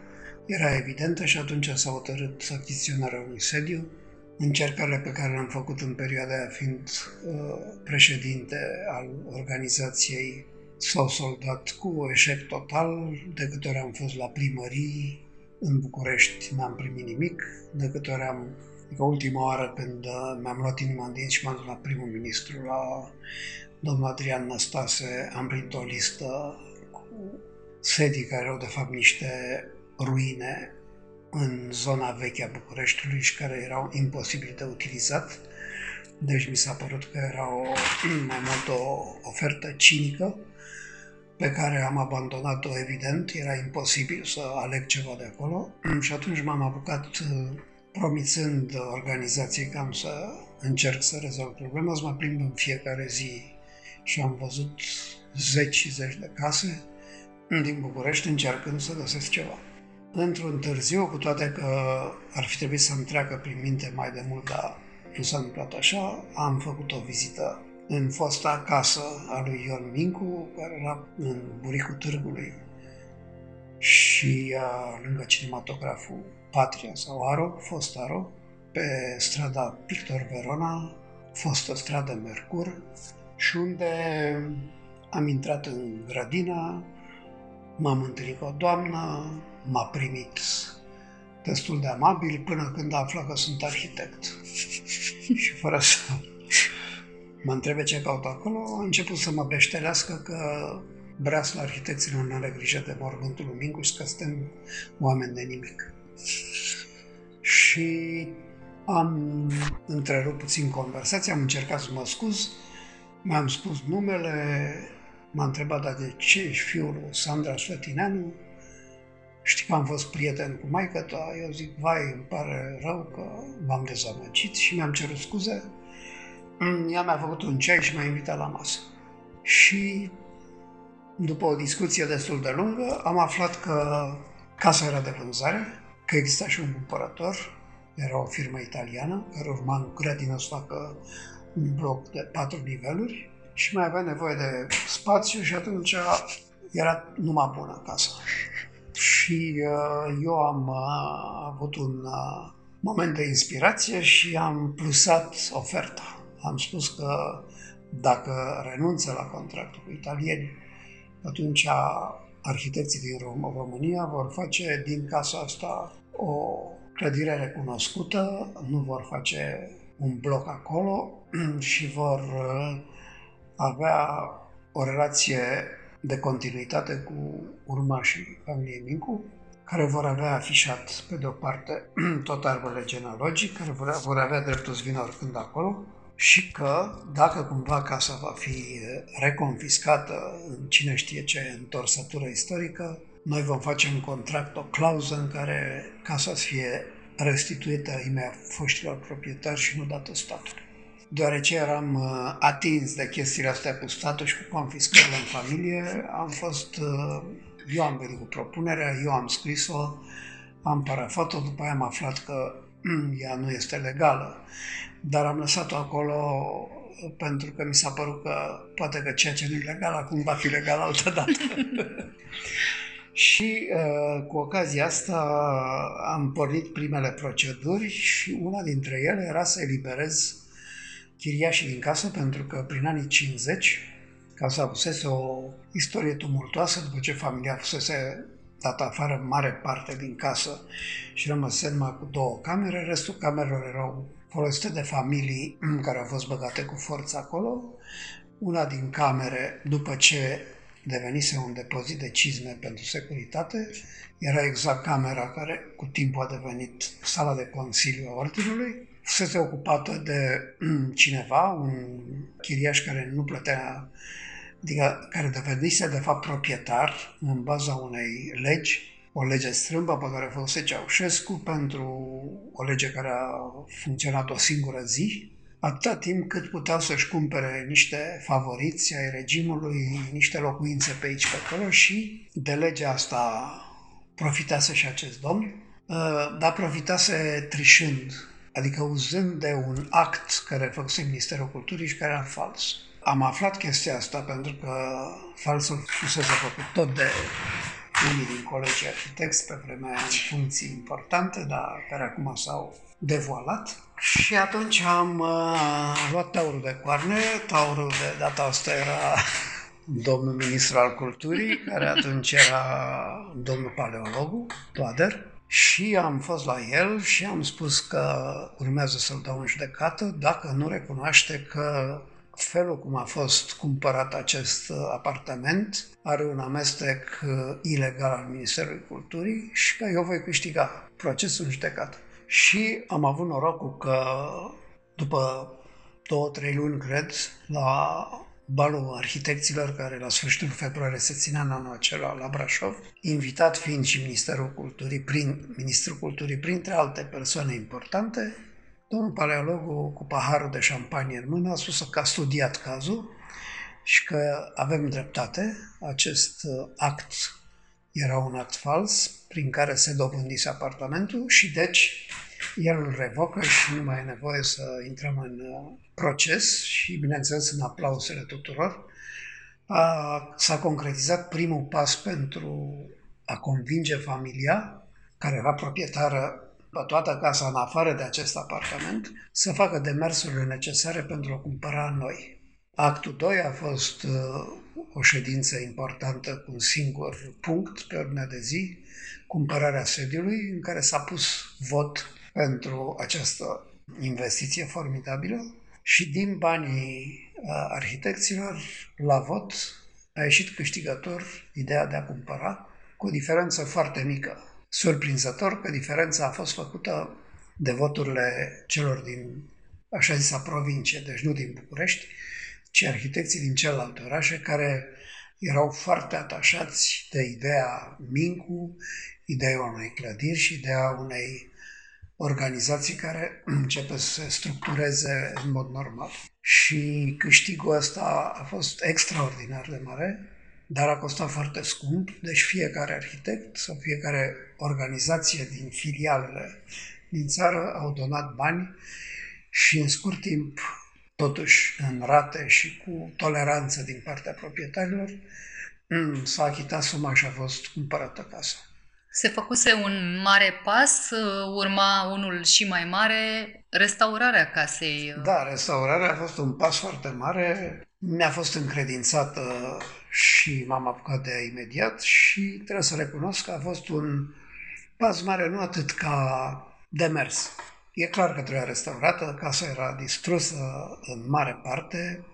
era evidentă și atunci s-a hotărât achiziționarea unui sediu. Încercările pe care le-am făcut în perioada aia, fiind uh, președinte al organizației, s-au soldat cu eșec total. De câte ori am fost la primării în București, n-am primit nimic. De câte ori am, adică ultima oară când uh, mi-am luat inima în dinți și m-am dus la primul ministru, la domnul Adrian Năstase, am primit o listă cu sedii care erau de fapt niște ruine în zona veche a Bucureștiului și care erau imposibil de utilizat. Deci mi s-a părut că era o, mai mult o ofertă cinică pe care am abandonat-o, evident. Era imposibil să aleg ceva de acolo și atunci m-am apucat, promițând organizației că am să încerc să rezolv problema, să mă plimb în fiecare zi și am văzut zeci și zeci de case din București încercând să găsesc ceva. Într-un târziu, cu toate că ar fi trebuit să-mi treacă prin minte mai de mult, dar nu s-a întâmplat așa, am făcut o vizită în fosta casă a lui Ion Mincu, care era în buricul Târgului și a, lângă cinematograful Patria sau Aro, fost Aro, pe strada Pictor Verona, fostă stradă Mercur, și unde am intrat în grădina, m-am întâlnit cu o doamnă, m-a primit destul de amabil până când a aflat că sunt arhitect. Și fără să mă întrebe ce caut acolo, a început să mă beștelească că breasul arhitecților nu are grijă de mormântul lui Mincu și că suntem oameni de nimic. Și am întrerupt puțin conversația, am încercat să mă scuz, mi-am spus numele, m-a întrebat, dar de ce ești fiul lui Sandra Sfătineanu? Știi că am fost prieten cu maică-ta, eu zic, vai, îmi pare rău că m-am dezamăgit, și mi-am cerut scuze. Ea mi-a făcut un ceai și m-a invitat la masă. Și după o discuție destul de lungă, am aflat că casa era de vânzare, că exista și un cumpărător, era o firmă italiană, care urma în grădină să facă un bloc de patru niveluri și mai avea nevoie de spațiu și atunci era numai bună casa. Și uh, eu am uh, avut un uh, moment de inspirație și am plusat oferta. Am spus că dacă renunță la contractul cu italieni, atunci arhitecții din Rom- România vor face din casa asta o clădire recunoscută, nu vor face un bloc acolo și vor uh, avea o relație de continuitate cu urmașii familiei Mincu, care vor avea afișat, pe de-o parte, tot arbele genealogic, care vor avea dreptul să vină oricând acolo, și că, dacă cumva casa va fi reconfiscată în cine știe ce întorsătură istorică, noi vom face în contract o clauză în care casa să fie restituită imediat foștilor proprietari și nu dată statului. Deoarece eram uh, atins de chestiile astea cu statul și cu confiscările în familie, am fost, uh, eu am venit cu propunerea, eu am scris-o, am parafat-o, după aia am aflat că uh, ea nu este legală, dar am lăsat-o acolo pentru că mi s-a părut că poate că ceea ce nu e legal acum va fi legal altă dată. Și uh, cu ocazia asta am pornit primele proceduri și una dintre ele era să eliberez chiriașii din casă, pentru că prin anii cincizeci Casa avusese o istorie tumultoasă după ce familia fusese dată afară în mare parte din casă și rămăsese numai cu două camere, restul camerelor erau folosite de familii care au fost băgate cu forță acolo. Una din camere, după ce devenise un depozit de cizme pentru securitate, era exact camera care cu timpul a devenit sala de consiliu a ordinului. Fusese ocupată de cineva, un chiriaș care nu plătea, adică care devenise de fapt proprietar în baza unei legi, o lege strâmbă pe care o folose Ceaușescu pentru o lege care a funcționat o singură zi, atâta timp cât puteau să-și cumpere niște favoriți ai regimului, niște locuințe pe aici, pe acolo, și de legea asta profitase și acest domn, dar profitase trișând, adică uzând de un act care făcuse Ministerul Culturii și care era fals. Am aflat chestia asta pentru că falsul fusese făcut tot de unii din colegii arhitecți pe vremea în funcții importante, dar care acum s-au devoalat. Și atunci am uh, luat taurul de coarne. Taurul de data asta era domnul ministru al culturii, care atunci era domnul Paleologu, Toader, și am fost la el și am spus că urmează să-l dau în judecată dacă nu recunoaște că felul cum a fost cumpărat acest apartament are un amestec ilegal al Ministerului Culturii și că eu voi câștiga procesul în judecată. Și am avut norocul că după două, trei luni, cred, la balul arhitecților, care la sfârșitul februarie se ținea în anul acela la Brașov, invitat fiind și Ministerul Culturii, prin Ministrul Culturii, printre alte persoane importante, domnul Paleologu, cu paharul de șampanie în mână, a spus că a studiat cazul și că avem dreptate. Acest act era un act fals prin care se dobândise apartamentul și deci el îl revocă și nu mai e nevoie să intrăm în proces și, bineînțeles, în aplauzele tuturor. A, s-a concretizat primul pas pentru a convinge familia, care era proprietară pe toată casa în afară de acest apartament, să facă demersurile necesare pentru a cumpăra noi. Actul doi a fost uh, o ședință importantă cu un singur punct pe ordinea de zi, cumpărarea sediului, în care s-a pus vot pentru această investiție formidabilă și din banii uh, arhitecților la vot a ieșit câștigător ideea de a cumpăra, cu o diferență foarte mică. Surprinzător că diferența a fost făcută de voturile celor din, așa zisa, provincie, deci nu din București, ci arhitecții din celelalte orașe care erau foarte atașați de ideea Mincu, ideea unei clădiri și ideea unei organizații care începe să se structureze în mod normal. Și câștigul ăsta a fost extraordinar de mare, dar a costat foarte scump, deci fiecare arhitect sau fiecare organizație din filialele din țară au donat bani și în scurt timp, totuși în rate și cu toleranță din partea proprietarilor, s-a achitat suma și a fost cumpărată casa. Se făcuse un mare pas, urma unul și mai mare, restaurarea casei. Da, restaurarea a fost un pas foarte mare. Mi-a fost încredințată și m-am apucat de ea imediat și trebuie să recunosc că a fost un pas mare, nu atât ca demers. E clar că trebuia restaurată, casa era distrusă în mare parte,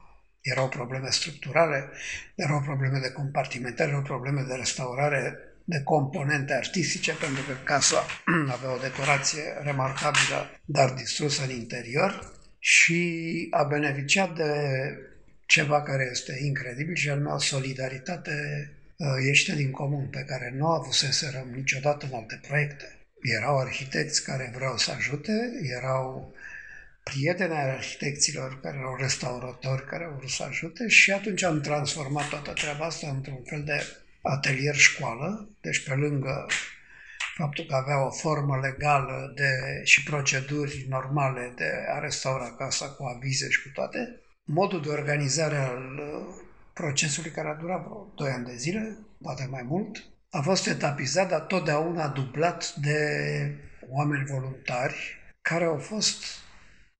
erau probleme structurale, erau probleme de compartimentare, erau probleme de restaurare de componente artistice, pentru că casa avea o decorație remarcabilă, dar distrusă în interior, și a beneficiat de ceva care este incredibil și anume o solidaritate ieșită din comun pe care nu avuseserăm niciodată în alte proiecte. Erau arhitecți care vreau să ajute, erau prieteni ai arhitecților care erau restauratori care au vrut să ajute și atunci am transformat toată treaba asta într-un fel de atelier-școală, deci pe lângă faptul că avea o formă legală de, și proceduri normale de a restaura casa cu avize și cu toate, modul de organizare al procesului, care a durat vreo doi ani de zile, poate mai mult, a fost etapizat, dar totdeauna dublat de oameni voluntari, care au fost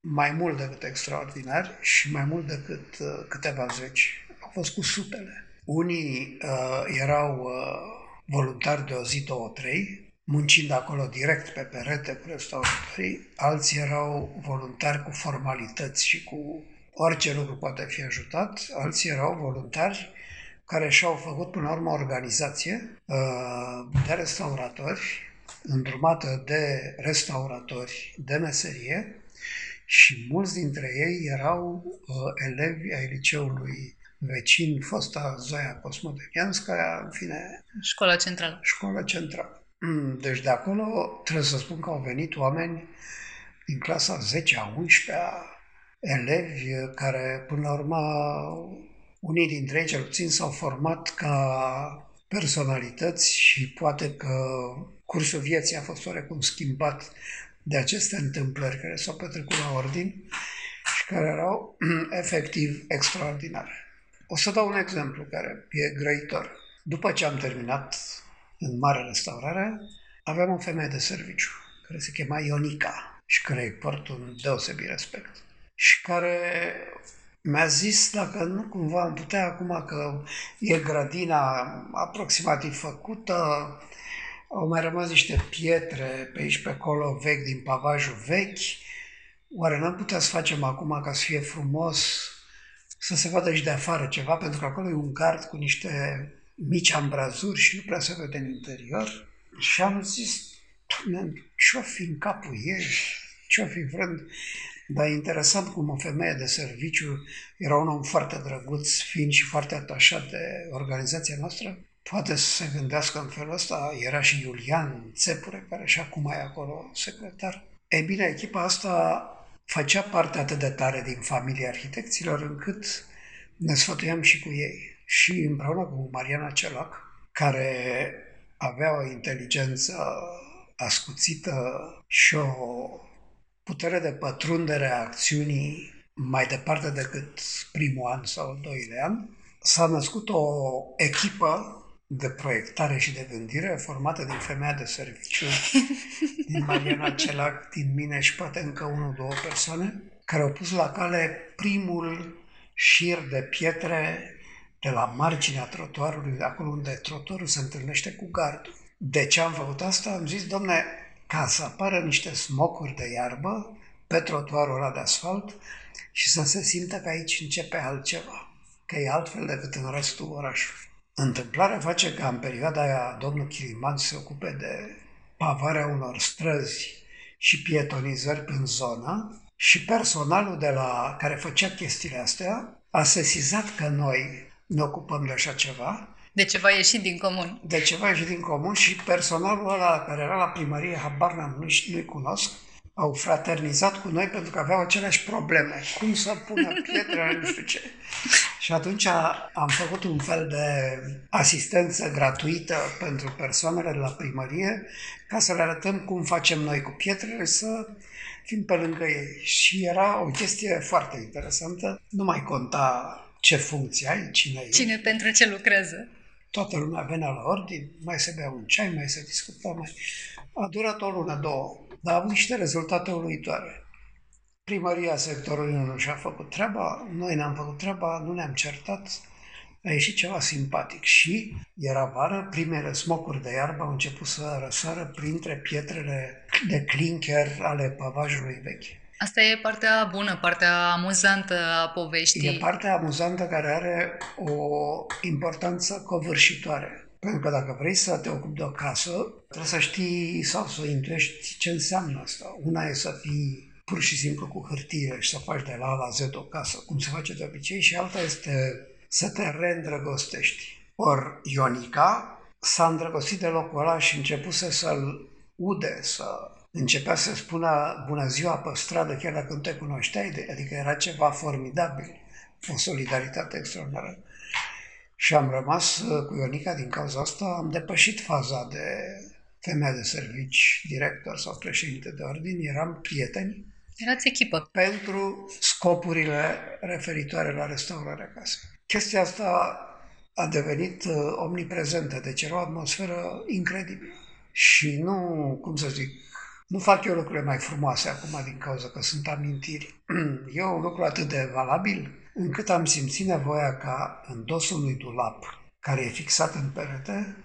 mai mult decât extraordinari și mai mult decât câteva zeci. Au fost cu sutele. Unii uh, erau uh, voluntari de o zi, două, trei, muncind acolo direct pe perete cu restauratorii, alții erau voluntari cu formalități și cu orice lucru poate fi ajutat, alții erau voluntari care și-au făcut până la urmă organizație uh, de restauratori, îndrumată de restauratori de meserie, și mulți dintre ei erau uh, elevi ai liceului vecin, fosta Zoia Kosmodemianskaia, în fine... Școala Centrală. Școala Centrală. Deci de acolo trebuie să spun că au venit oameni din clasa zecea, a unsprezecea, elevi care până la urmă, unii dintre ei cel puțin s-au format ca personalități și poate că cursul vieții a fost oarecum schimbat de aceste întâmplări care s-au petrecut la Ordin și care erau efectiv extraordinare. O să dau un exemplu care e grăitor. După ce am terminat în mare restaurare, aveam o femeie de serviciu care se chema Ionica și care îi port un deosebit respect și care mi-a zis dacă nu cumva am putea, acum că e grădina aproximativ făcută, au mai rămas niște pietre pe aici pe acolo vechi din pavajul vechi, oare n-am putea să facem acum ca să fie frumos, să se vadă și de afară ceva, pentru că acolo e un gard cu niște mici ambrazuri și nu prea se vede în interior. Și am zis, ce-o fi în capul ei, ce-o fi vrând. Dar e interesant cum o femeie de serviciu, era un om foarte drăguț, fiind și foarte atașat de organizația noastră, poate să se gândească în felul ăsta. Era și Iulian Țepure, care și acum e acolo secretar. Ei bine, echipa asta făcea parte atât de tare din familia arhitecților, încât ne sfătuiam și cu ei. Și împreună cu Mariana Celac, care avea o inteligență ascuțită și o putere de pătrundere a acțiunii mai departe decât primul an sau al doilea an, s-a născut o echipă de proiectare și de gândire formată din femeia de serviciu, din Mariana Celac, din mine și poate încă unul, două persoane, care au pus la cale primul șir de pietre de la marginea trotuarului, acolo unde trotuarul se întâlnește cu gardul. De ce am făcut asta? Am zis, domne, ca să apară niște smocuri de iarbă pe trotuarul ăla de asfalt și să se simtă că aici începe altceva, că e altfel decât în restul orașului. Întâmplarea face că în perioada aia domnul Chilimani se ocupe de pavarea unor străzi și pietonizări prin zona și personalul de la care făcea chestiile astea a sesizat că noi ne ocupăm de așa ceva. De ceva ieșit din comun. De ceva ieșit din comun și personalul ăla care era la primărie, habar n-am, nu nu-i cunosc, au fraternizat cu noi pentru că aveau aceleași probleme. Cum să pună pietre, nu știu ce. Și atunci am făcut un fel de asistență gratuită pentru persoanele de la primărie ca să le arătăm cum facem noi cu pietrele, să fim pe lângă ei. Și era o chestie foarte interesantă. Nu mai conta ce funcție ai, cine e. Cine pentru ce lucrează. Toată lumea venea la Ordin, mai se bea un ceai, mai se discuta, mai... A durat o lună, două, dar a avut niște rezultate uluitoare. Primăria sectorului unu și-a făcut treaba, noi ne-am făcut treaba, nu ne-am certat, a ieșit ceva simpatic. Și era vară, primele smocuri de iarbă au început să răsară printre pietrele de clinker ale pavajului vechi. Asta e partea bună, partea amuzantă a poveștii. E partea amuzantă care are o importanță covârșitoare. Pentru că dacă vrei să te ocupi de o casă, trebuie să știi sau să intuiești ce înseamnă asta. Una e să fii pur și simplu cu hârtie și să faci de la A la Z o casă, cum se face de obicei, și alta este să te reîndrăgostești. Ori Ionica s-a îndrăgostit de locul ăla și începuse să-l ude, să... Începea să spună bună ziua pe stradă, chiar dacă nu te cunoșteai, adică era ceva formidabil, o solidaritate extraordinară. Și am rămas cu Ionica din cauza asta, am depășit faza de femeia de servici, director sau președinte de ordin, eram prieteni. Erați echipă. Pentru scopurile referitoare la restaurarea casei. Chestia asta a devenit omniprezentă, deci era o atmosferă incredibilă. Și nu, cum să zic, nu fac eu lucrurile mai frumoase acum din cauza că sunt amintiri. E un lucru atât de valabil încât am simțit nevoia ca în dosul unui dulap, care e fixat în perete,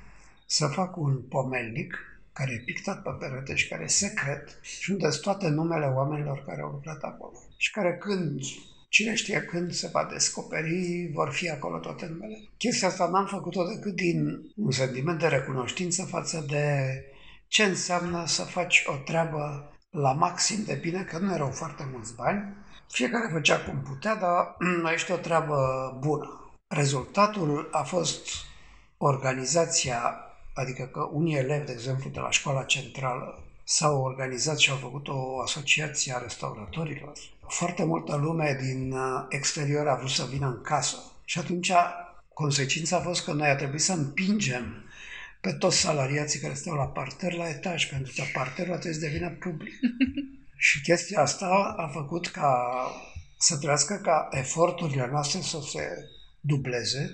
să fac un pomelnic care e pictat pe perete și care e secret și unde sunt toate numele oamenilor care au lucrat acolo. Și care când, cine știe când se va descoperi, vor fi acolo toate numele. Chestia asta n-am făcut-o decât din un sentiment de recunoștință față de ce înseamnă să faci o treabă la maxim de bine, că nu erau foarte mulți bani. Fiecare făcea cum putea, dar mai este o treabă bună. Rezultatul a fost organizația, adică că unii elevi, de exemplu, de la Școala Centrală s-au organizat și au făcut o asociație a restauratorilor. Foarte multă lume din exterior a vrut să vină în casă și atunci consecința a fost că noi a trebuit să împingem pe toți salariații care stau la parter la etaj, pentru că parterul trebuie să devină public. Și chestia asta a făcut ca să trească ca eforturile noastre să se dubleze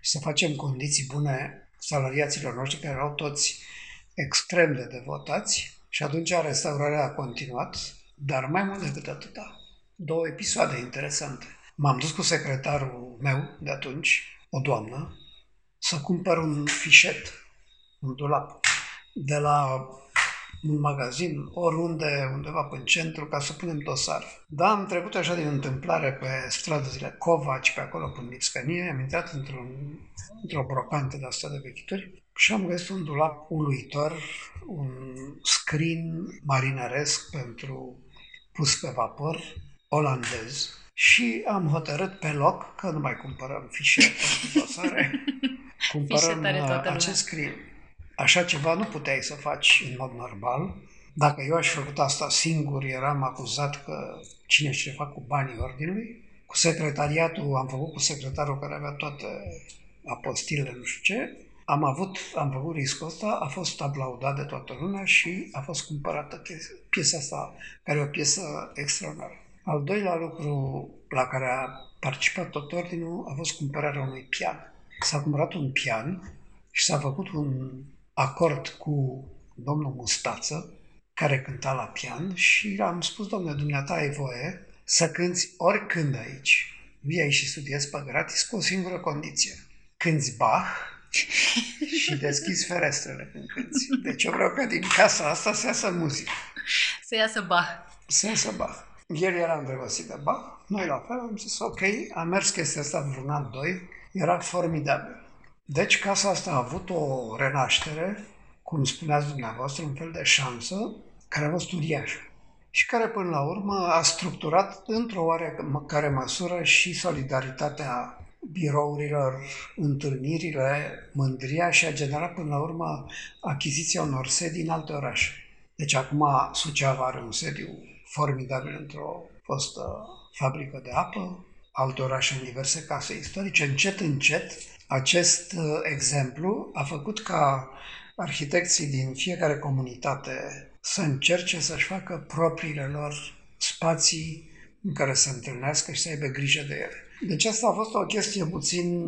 și să facem condiții bune salariaților noștri, care erau toți extrem de devotați. Și atunci restaurarea a continuat, dar mai mult decât atâta. Două episoade interesante. M-am dus cu secretarul meu de atunci, o doamnă, să cumpăr un fișet, un dulap, de la un magazin, oriunde, undeva pe centru, ca să punem dosar. Dar am trecut așa din întâmplare pe strădurile Covaci, pe acolo, prin Lipscănie, am intrat într-un, într-o brocantă de asta de vechituri și am găsit un dulap uluitor, un scrin marinăresc pentru pus pe vapor, olandez. Și am hotărât pe loc că nu mai cumpărăm fișe pentru dosare, cumpărăm acest scrin. Așa ceva nu puteai să faci în mod normal. Dacă eu aș fi făcut asta singur, eram acuzat că cine știe fac cu banii ordinului. Cu secretariatul, am făcut cu secretarul care avea toate apostilele, nu știu ce. Am avut, am făcut riscul ăsta, a fost aplaudat de toată lumea și a fost cumpărată piesa asta, care e o piesă extraordinară. Al doilea lucru la care a participat tot ordinul a fost cumpărarea unui pian. S-a cumpărat un pian și s-a făcut un acord cu domnul Mustață, care cânta la pian, și am spus: domne, dumneata ai voie să cânti oricând aici. Vii aici și studiezi pe gratis cu o singură condiție. Cânti Bach și deschizi ferestrele când cânti. Deci eu vreau ca din casa asta să iasă muzică. Să iasă Bach. Să iasă Bach. El era îndrăgostit de Bach, noi la fel, am zis ok, am mers chestia asta vreun an, doi, era formidabil. Deci casa asta a avut o renaștere, cum spuneați dumneavoastră, un fel de șansă, care a fost uriașă și care până la urmă a structurat într-o oarecare măsură și solidaritatea birourilor, întâlnirile, mândria și a generat până la urmă achiziția unor sedii în alte orașe. Deci acum Suceava are un sediu formidabil într-o fostă fabrică de apă, alte orașe în diverse case istorice. Încet, încet, acest exemplu a făcut ca arhitecții din fiecare comunitate să încerce să-și facă propriile lor spații în care se întâlnească și să aibă grijă de ele. Deci asta a fost o chestie puțin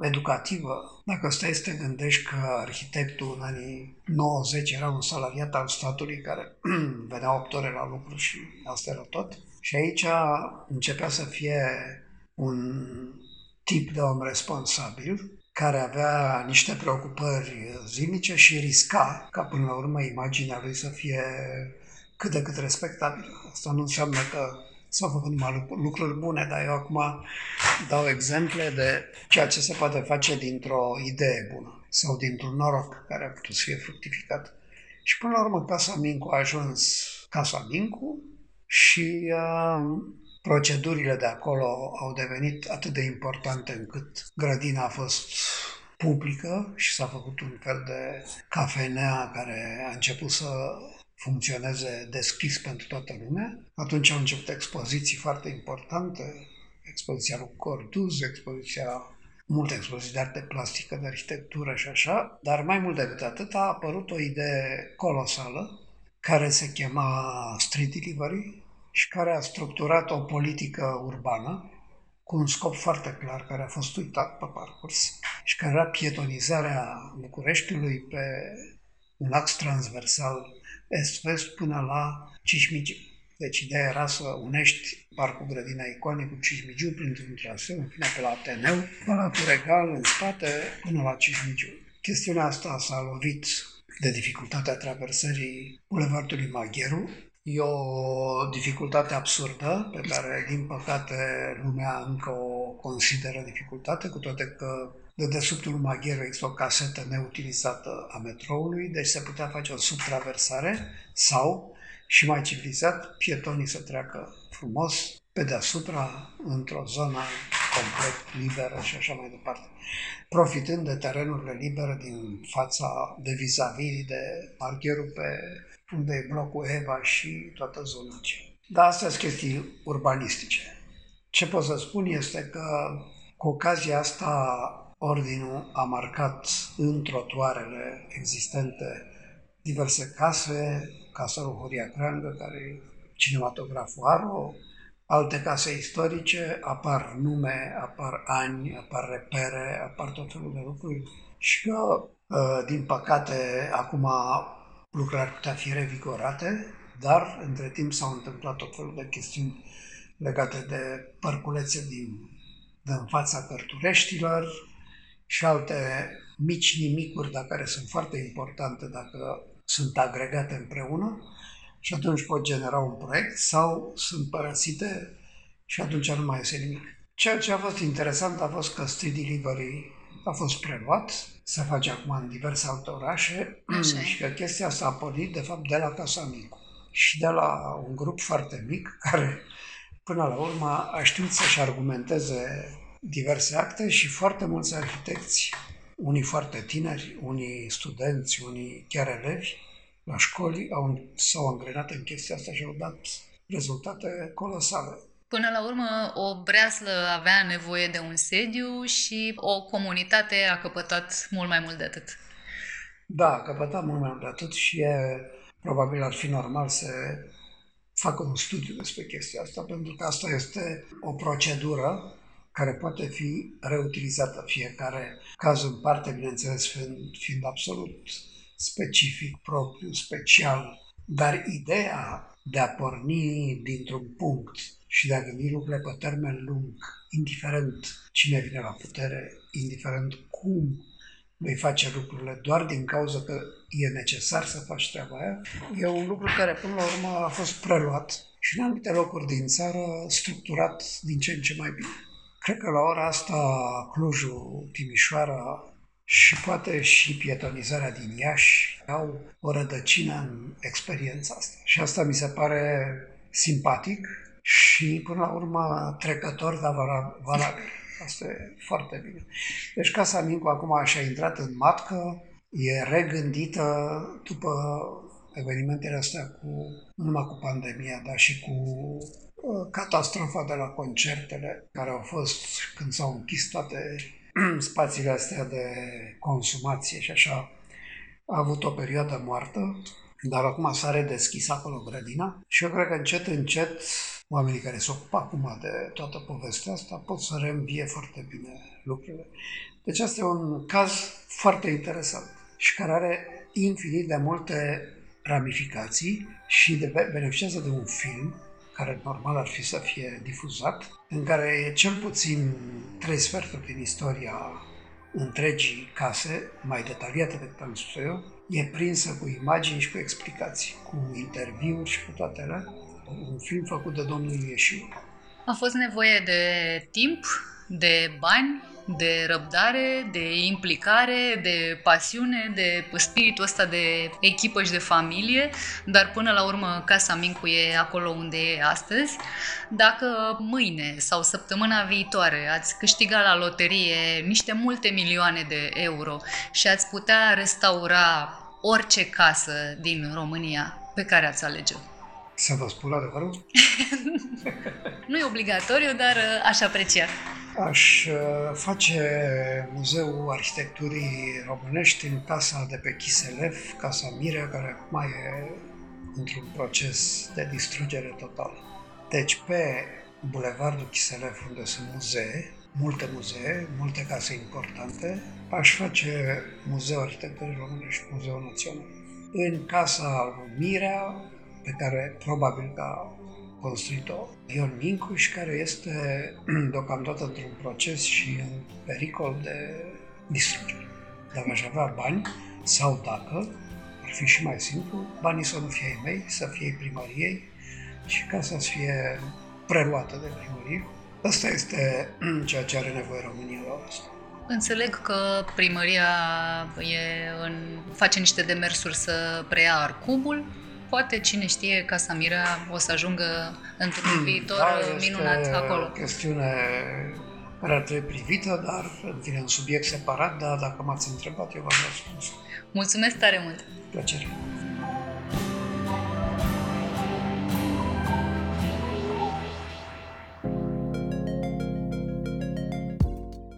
educativă. Dacă stai să te gândești că arhitectul în anii nouăzeci era un salariat al statului care venea opt ore la lucru și asta era tot. Și aici începea să fie un tip de om responsabil care avea niște preocupări zilnice și risca ca până la urmă imaginea lui să fie cât de cât respectabilă. Asta nu înseamnă că s-au făcut numai lucruri bune, dar eu acum dau exemple de ceea ce se poate face dintr-o idee bună sau dintr-un noroc care a putut să fie fructificat. Și până la urmă Casa Mincu a ajuns Casa Mincu și uh, procedurile de acolo au devenit atât de importante încât grădina a fost publică și s-a făcut un fel de cafenea care a început să funcționeze deschis pentru toată lumea. Atunci au început expoziții foarte importante, expoziția lui Corduz, expoziția, multe expoziții de arte plastică, de arhitectură și așa, dar mai mult decât atât a apărut o idee colosală care se chema Street Delivery și care a structurat o politică urbană cu un scop foarte clar care a fost uitat pe parcurs și care era pietonizarea Bucureștiului pe un ax transversal est-vest până la Cismigiu. Deci ideea era să unești Parcul Grădina Icoanei cu Cismigiu printr-un traseu, în fine pe la Ateneu, până la Turegal, în spate, până la Cismigiu. Chestiunea asta s-a lovit de dificultatea traversării bulevardului Magheru. E o dificultate absurdă pe care, din păcate, lumea încă o consideră dificultate, cu toate că de dedesubtul Magheru există o casetă neutilizată a metroului, deci se putea face o subtraversare sau, și mai civilizat, pietonii să treacă frumos pe deasupra, într-o zonă complet liberă și așa mai departe, profitând de terenurile libere din fața de vis-a-vis de Magheru pe unde e blocul Eva și toată zona aceea. Dar astea sunt chestii urbanistice. Ce pot să spun este că, cu ocazia asta, Ordinul a marcat în trotuarele existente diverse case, Casa lui Horia Creangă, care e cinematograful Aro, alte case istorice, apar nume, apar ani, apar repere, apar tot felul de lucruri și că, din păcate, acum lucrurile ar putea fi revigorate, dar între timp s-au întâmplat tot felul de chestiuni legate de părculețe din, de în fața Cărtureștilor și alte mici nimicuri, dar care sunt foarte importante dacă sunt agregate împreună și atunci pot genera un proiect sau sunt părăsite și atunci nu mai este nimic. Ceea ce a fost interesant a fost că Street Delivery a fost preluat, se face acum în diverse alte orașe și că chestia s-a pornit de fapt de la Casa Mirea și de la un grup foarte mic care până la urmă a știut să-și argumenteze diverse acte și foarte mulți arhitecți, unii foarte tineri, unii studenți, unii chiar elevi la școli au, s-au angrenat în chestia asta și au dat rezultate colosale. Până la urmă, o breaslă avea nevoie de un sediu și o comunitate a căpătat mult mai mult de atât. Da, a căpătat mult mai mult de atât și e, probabil ar fi normal să facă un studiu despre chestia asta, pentru că asta este o procedură care poate fi reutilizată, fiecare caz în parte, bineînțeles, fiind, fiind absolut specific, propriu, special. Dar ideea de a porni dintr-un punct și de a gândi lucrurile pe termen lung, indiferent cine vine la putere, indiferent cum vei face lucrurile, doar din cauza că e necesar să faci treaba aia, e un lucru care până la urmă a fost preluat și în anumite locuri din țară structurat din ce în ce mai bine. Cred că la ora asta Clujul, Timișoara și poate și pietonizarea din Iași au o rădăcină în experiența asta. Și asta mi se pare simpatic și, până la urmă, trecător, dar valabil. Asta e foarte bine. Deci Casa Mincu acum și-a intrat în matcă, e regândită după evenimentele astea, cu, nu numai cu pandemia, dar și cu catastrofa de la concertele care au fost când s-au închis toate spațiile astea de consumație și așa. A avut o perioadă moartă, dar acum s-a redeschis acolo grădina și eu cred că încet, încet, oamenii care se ocupă acum de toată povestea asta pot să reînvie foarte bine lucrurile. Deci asta e un caz foarte interesant și care are infinit de multe ramificații și de beneficiază de un film care normal ar fi să fie difuzat, în care cel puțin trei sferturi din istoria întregii case, mai detaliată decât am spus eu, e prinsă cu imagini și cu explicații, cu interviuri și cu toate alea. Un film făcut de domnul Ieșiu. A fost nevoie de timp, de bani, de răbdare, de implicare, de pasiune, de spiritul ăsta de echipă și de familie, dar până la urmă Casa Mincu e acolo unde e astăzi. Dacă mâine sau săptămâna viitoare ați câștiga la loterie niște multe milioane de euro și ați putea restaura orice casă din România, pe care ați alege-o? Să vă spun adevărul? Nu e obligatoriu, dar aș aprecia. Aș face Muzeul Arhitecturii Românești în casa de pe Chiselef, Casa Mirea, care acum e într-un proces de distrugere totală. Deci pe bulevardul Chiselef, unde sunt muzee, multe muzee, multe case importante, aș face Muzeul Arhitecturii Românești, Muzeul Național. În casa Mirea pe care probabil a construit-o Ion Mincu și care este deocamdată într-un proces și în pericol de distrugere. Dacă aș avea bani sau dacă, ar fi și mai simplu, banii să nu fie ai mei, să fie ai primăriei și ca să fie preluată de primărie. Asta este ceea ce are nevoie România la asta. Înțeleg că primăria e în, face niște demersuri să preia Arcubul. Poate, cine știe, Casa Mirea o să ajungă într-un viitor da, minunat acolo. Este o chestiune care ar trebui privită, dar vine un subiect separat, dar dacă m-ați întrebat, eu v-am răspuns. Mulțumesc tare mult! Plăcere!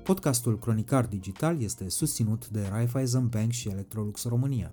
Podcastul Cronicar Digital este susținut de Raiffeisen Bank și Electrolux România.